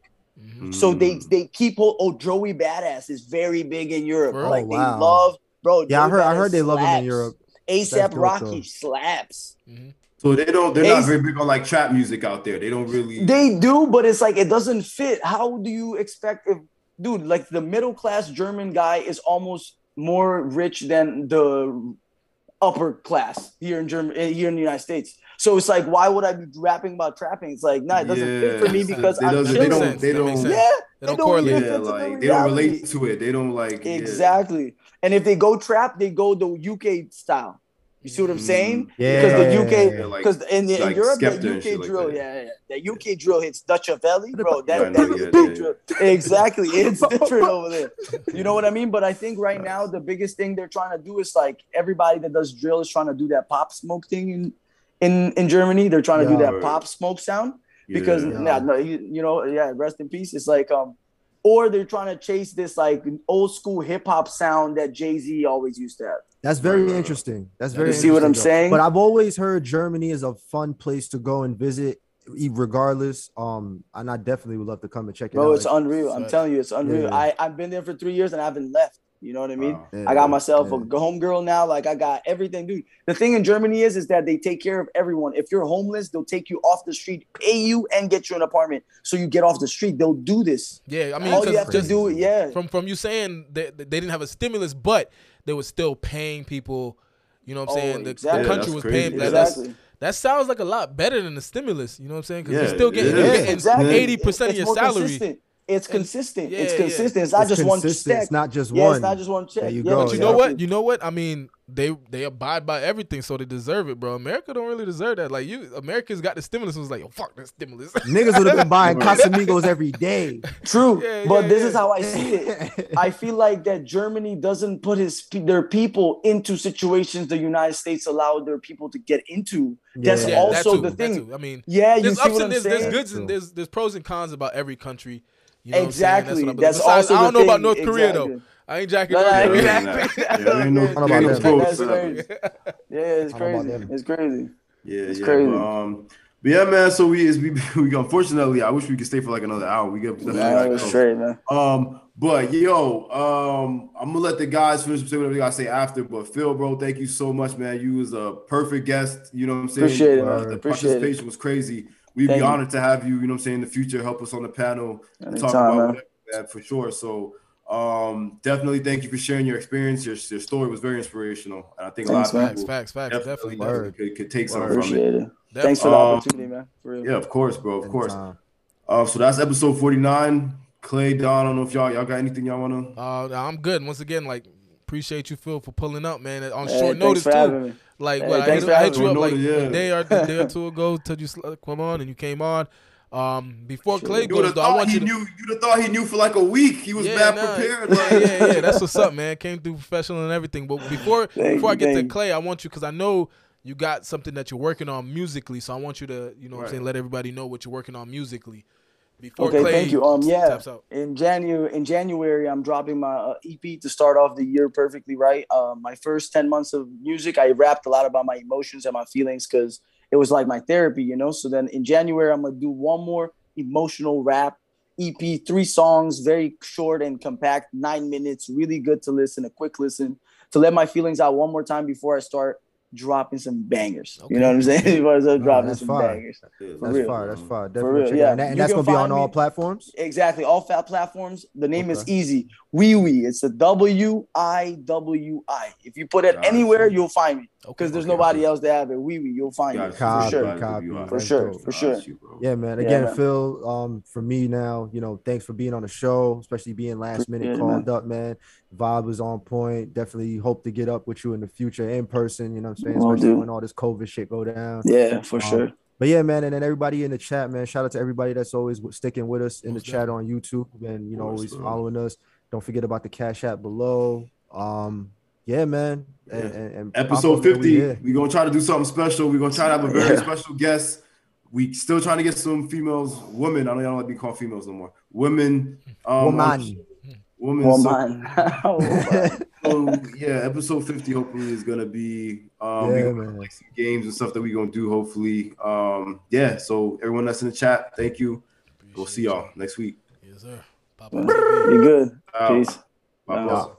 Mm. So they they keep oh, Joey Badass is very big in Europe. Oh, like wow. they love bro. Yeah, I heard. I heard they slaps. love him in Europe. A$AP Rocky slaps. Mm-hmm. So they don't. They're A$AP, not very big on like trap music out there. They don't really. They do, but it's like it doesn't fit. How do you expect if, dude? Like the middle class German guy is almost more rich than the upper class here in Germany, here in the United States. So it's like, why would I be rapping about trapping? It's like, nah, it doesn't yeah. fit for me because I'm chilling. They don't, they don't, yeah, they, they don't, don't correlate. Yeah, like, they don't relate to it. They don't like exactly. Yeah. And if they go trap, they go the U K style. You see what I'm saying? Yeah, because the U K, because yeah, yeah, yeah. in, in like Europe, the U K drill, like yeah, yeah, the U K drill hits Dutch Valley, bro. That, right, that no, yeah, drill, yeah. exactly, it's different over there. You know what I mean? But I think right now the biggest thing they're trying to do is like everybody that does drill is trying to do that Pop Smoke thing in in, in Germany. They're trying to yeah, do that right. Pop Smoke sound because yeah, yeah. Nah, no, you, you know, yeah, rest in peace. It's like um. Or they're trying to chase this like old school hip hop sound that Jay-Z always used to have. That's very uh, interesting. That's very. You see what I'm though. saying? But I've always heard Germany is a fun place to go and visit, regardless. Um, and I definitely would love to come and check it Bro, out. Bro, it's like, unreal. I'm telling you, it's unreal. Yeah. I I've been there for three years and I haven't left. You know what I mean? Wow. Yeah, I got myself yeah. a homegirl now. Like I got everything, dude. The thing in Germany is, is that they take care of everyone. If you're homeless, they'll take you off the street, pay you, and get you an apartment. So you get off the street. They'll do this. Yeah, I mean, all you have to do, yeah. From from you saying that they didn't have a stimulus, but they were still paying people. You know what I'm oh, saying? The, exactly. the country yeah, was crazy. paying. Like, exactly. That's, that sounds like a lot better than the stimulus. You know what I'm saying? Because yeah, you're still getting yeah, eighty percent exactly. yeah. of your salary. Consistent. It's consistent. Yeah, it's consistent. Yeah. It's not it's just consistent. one check. It's not just one. Yeah, it's not just one check. There you yeah, go. But you yeah. know what? You know what? I mean, they they abide by everything, so they deserve it, bro. America don't really deserve that. Like you, Americans got the stimulus. It was like, oh fuck that stimulus. Niggas would have been buying Casamigos every day. True, yeah, but yeah, this yeah. is how I see it. I feel like that Germany doesn't put his their people into situations the United States allowed their people to get into. Yeah. That's yeah, also that too, the thing. That I mean, yeah, you there's see ups what and there's, there's goods and there's there's pros and cons about every country. You know exactly. That's, that's Besides, also I don't know thing. about North exactly. Korea though. I ain't jacking North Korea. Exactly. Yeah, yeah, ain't no about that. yeah, it's crazy. It's crazy. Yeah, it's yeah, crazy. But, um, but yeah, man. So we is we we unfortunately, I wish we could stay for like another hour. We get yeah, straight, man. Um, but yo, um, I'm gonna let the guys finish up saying whatever they gotta say after. But Phil, bro, thank you so much, man. You was a perfect guest. You know what I'm saying? Appreciate uh, it. The Appreciate participation it. was crazy. We'd Thank be honored you. to have you, you know what I'm saying, in the future, help us on the panel and talk time, about whatever that for sure. So um, definitely thank you for sharing your experience. Your, your story was very inspirational. And I think Thanks, a lot of people facts, facts, facts, definitely, definitely, definitely could, could take well, something from it. it. Thanks um, for the opportunity, man. For real. Yeah, of course, bro, of Anytime. course. Uh, so that's episode forty-nine. Clay, Don, I don't know if y'all y'all got anything y'all want to? Uh, I'm good. Once again, like, appreciate you, Phil, for pulling up, man, on hey, short notice, too. Like, hey, well, I hit, I hit you up like yeah. a day or a day or two ago, till you come on and you came on. Um, before sure. Clay goes, though, I want you to. Knew, you'd have thought he knew for like a week. He was yeah, bad nah. prepared. Like. yeah, yeah, yeah. That's what's up, man. Came through professional and everything. But before dang, before I get dang. to Clay, I want you because I know you got something that you're working on musically. So I want you to, you know, right. what I'm saying, let everybody know what you're working on musically. Before okay, Clay thank you. Um, yeah. In January, in January, I'm dropping my uh, E P to start off the year perfectly right. Uh, my first ten months of music, I rapped a lot about my emotions and my feelings because it was like my therapy, you know. So then in January, I'm gonna do one more emotional rap E P, three songs, very short and compact, nine minutes, really good to listen, a quick listen, to let my feelings out one more time before I start dropping some bangers. Okay. You know what I'm saying? no, dropping some fire. bangers. For that's real. fire. That's fire. Definitely. Real, yeah. And, that, and that's going to be on me. all platforms? Exactly. All fat platforms. The name okay. is easy. WeWe. It's a W I W I. If you put it God, anywhere, God. you'll find me. Because okay, there's okay, nobody okay. else that have it. WeWe. You'll find me. For sure. Copy. For sure. For sure. Yeah, man. Again, yeah, man. Phil, um, for me now, you know, thanks for being on the show, especially being last minute called up, man. Vibe was on point. Definitely hope to get up with you in the future in person, you know what I'm saying? Oh, Especially dude. when all this COVID shit go down. Yeah, for um, sure. But yeah, man, and then everybody in the chat, man. Shout out to everybody that's always sticking with us in What's the that? chat on YouTube and, you know, What's always that? following us. Don't forget about the Cash App below. Um, yeah, man. And, yeah. and, and Episode fifty, we're we going to try to do something special. We're going to try to have a very yeah. special guest. We still trying to get some females, women. I know y'all don't like to be called females no more. Women. Um, Woman. Woman, oh, so, oh, so yeah, episode fifty hopefully is gonna be um yeah, we're gonna like some games and stuff that we're gonna do hopefully. Um yeah, so everyone that's in the chat, thank you. Appreciate we'll see y'all next week. Yes, sir. Pop out. Be good. Peace. Bye.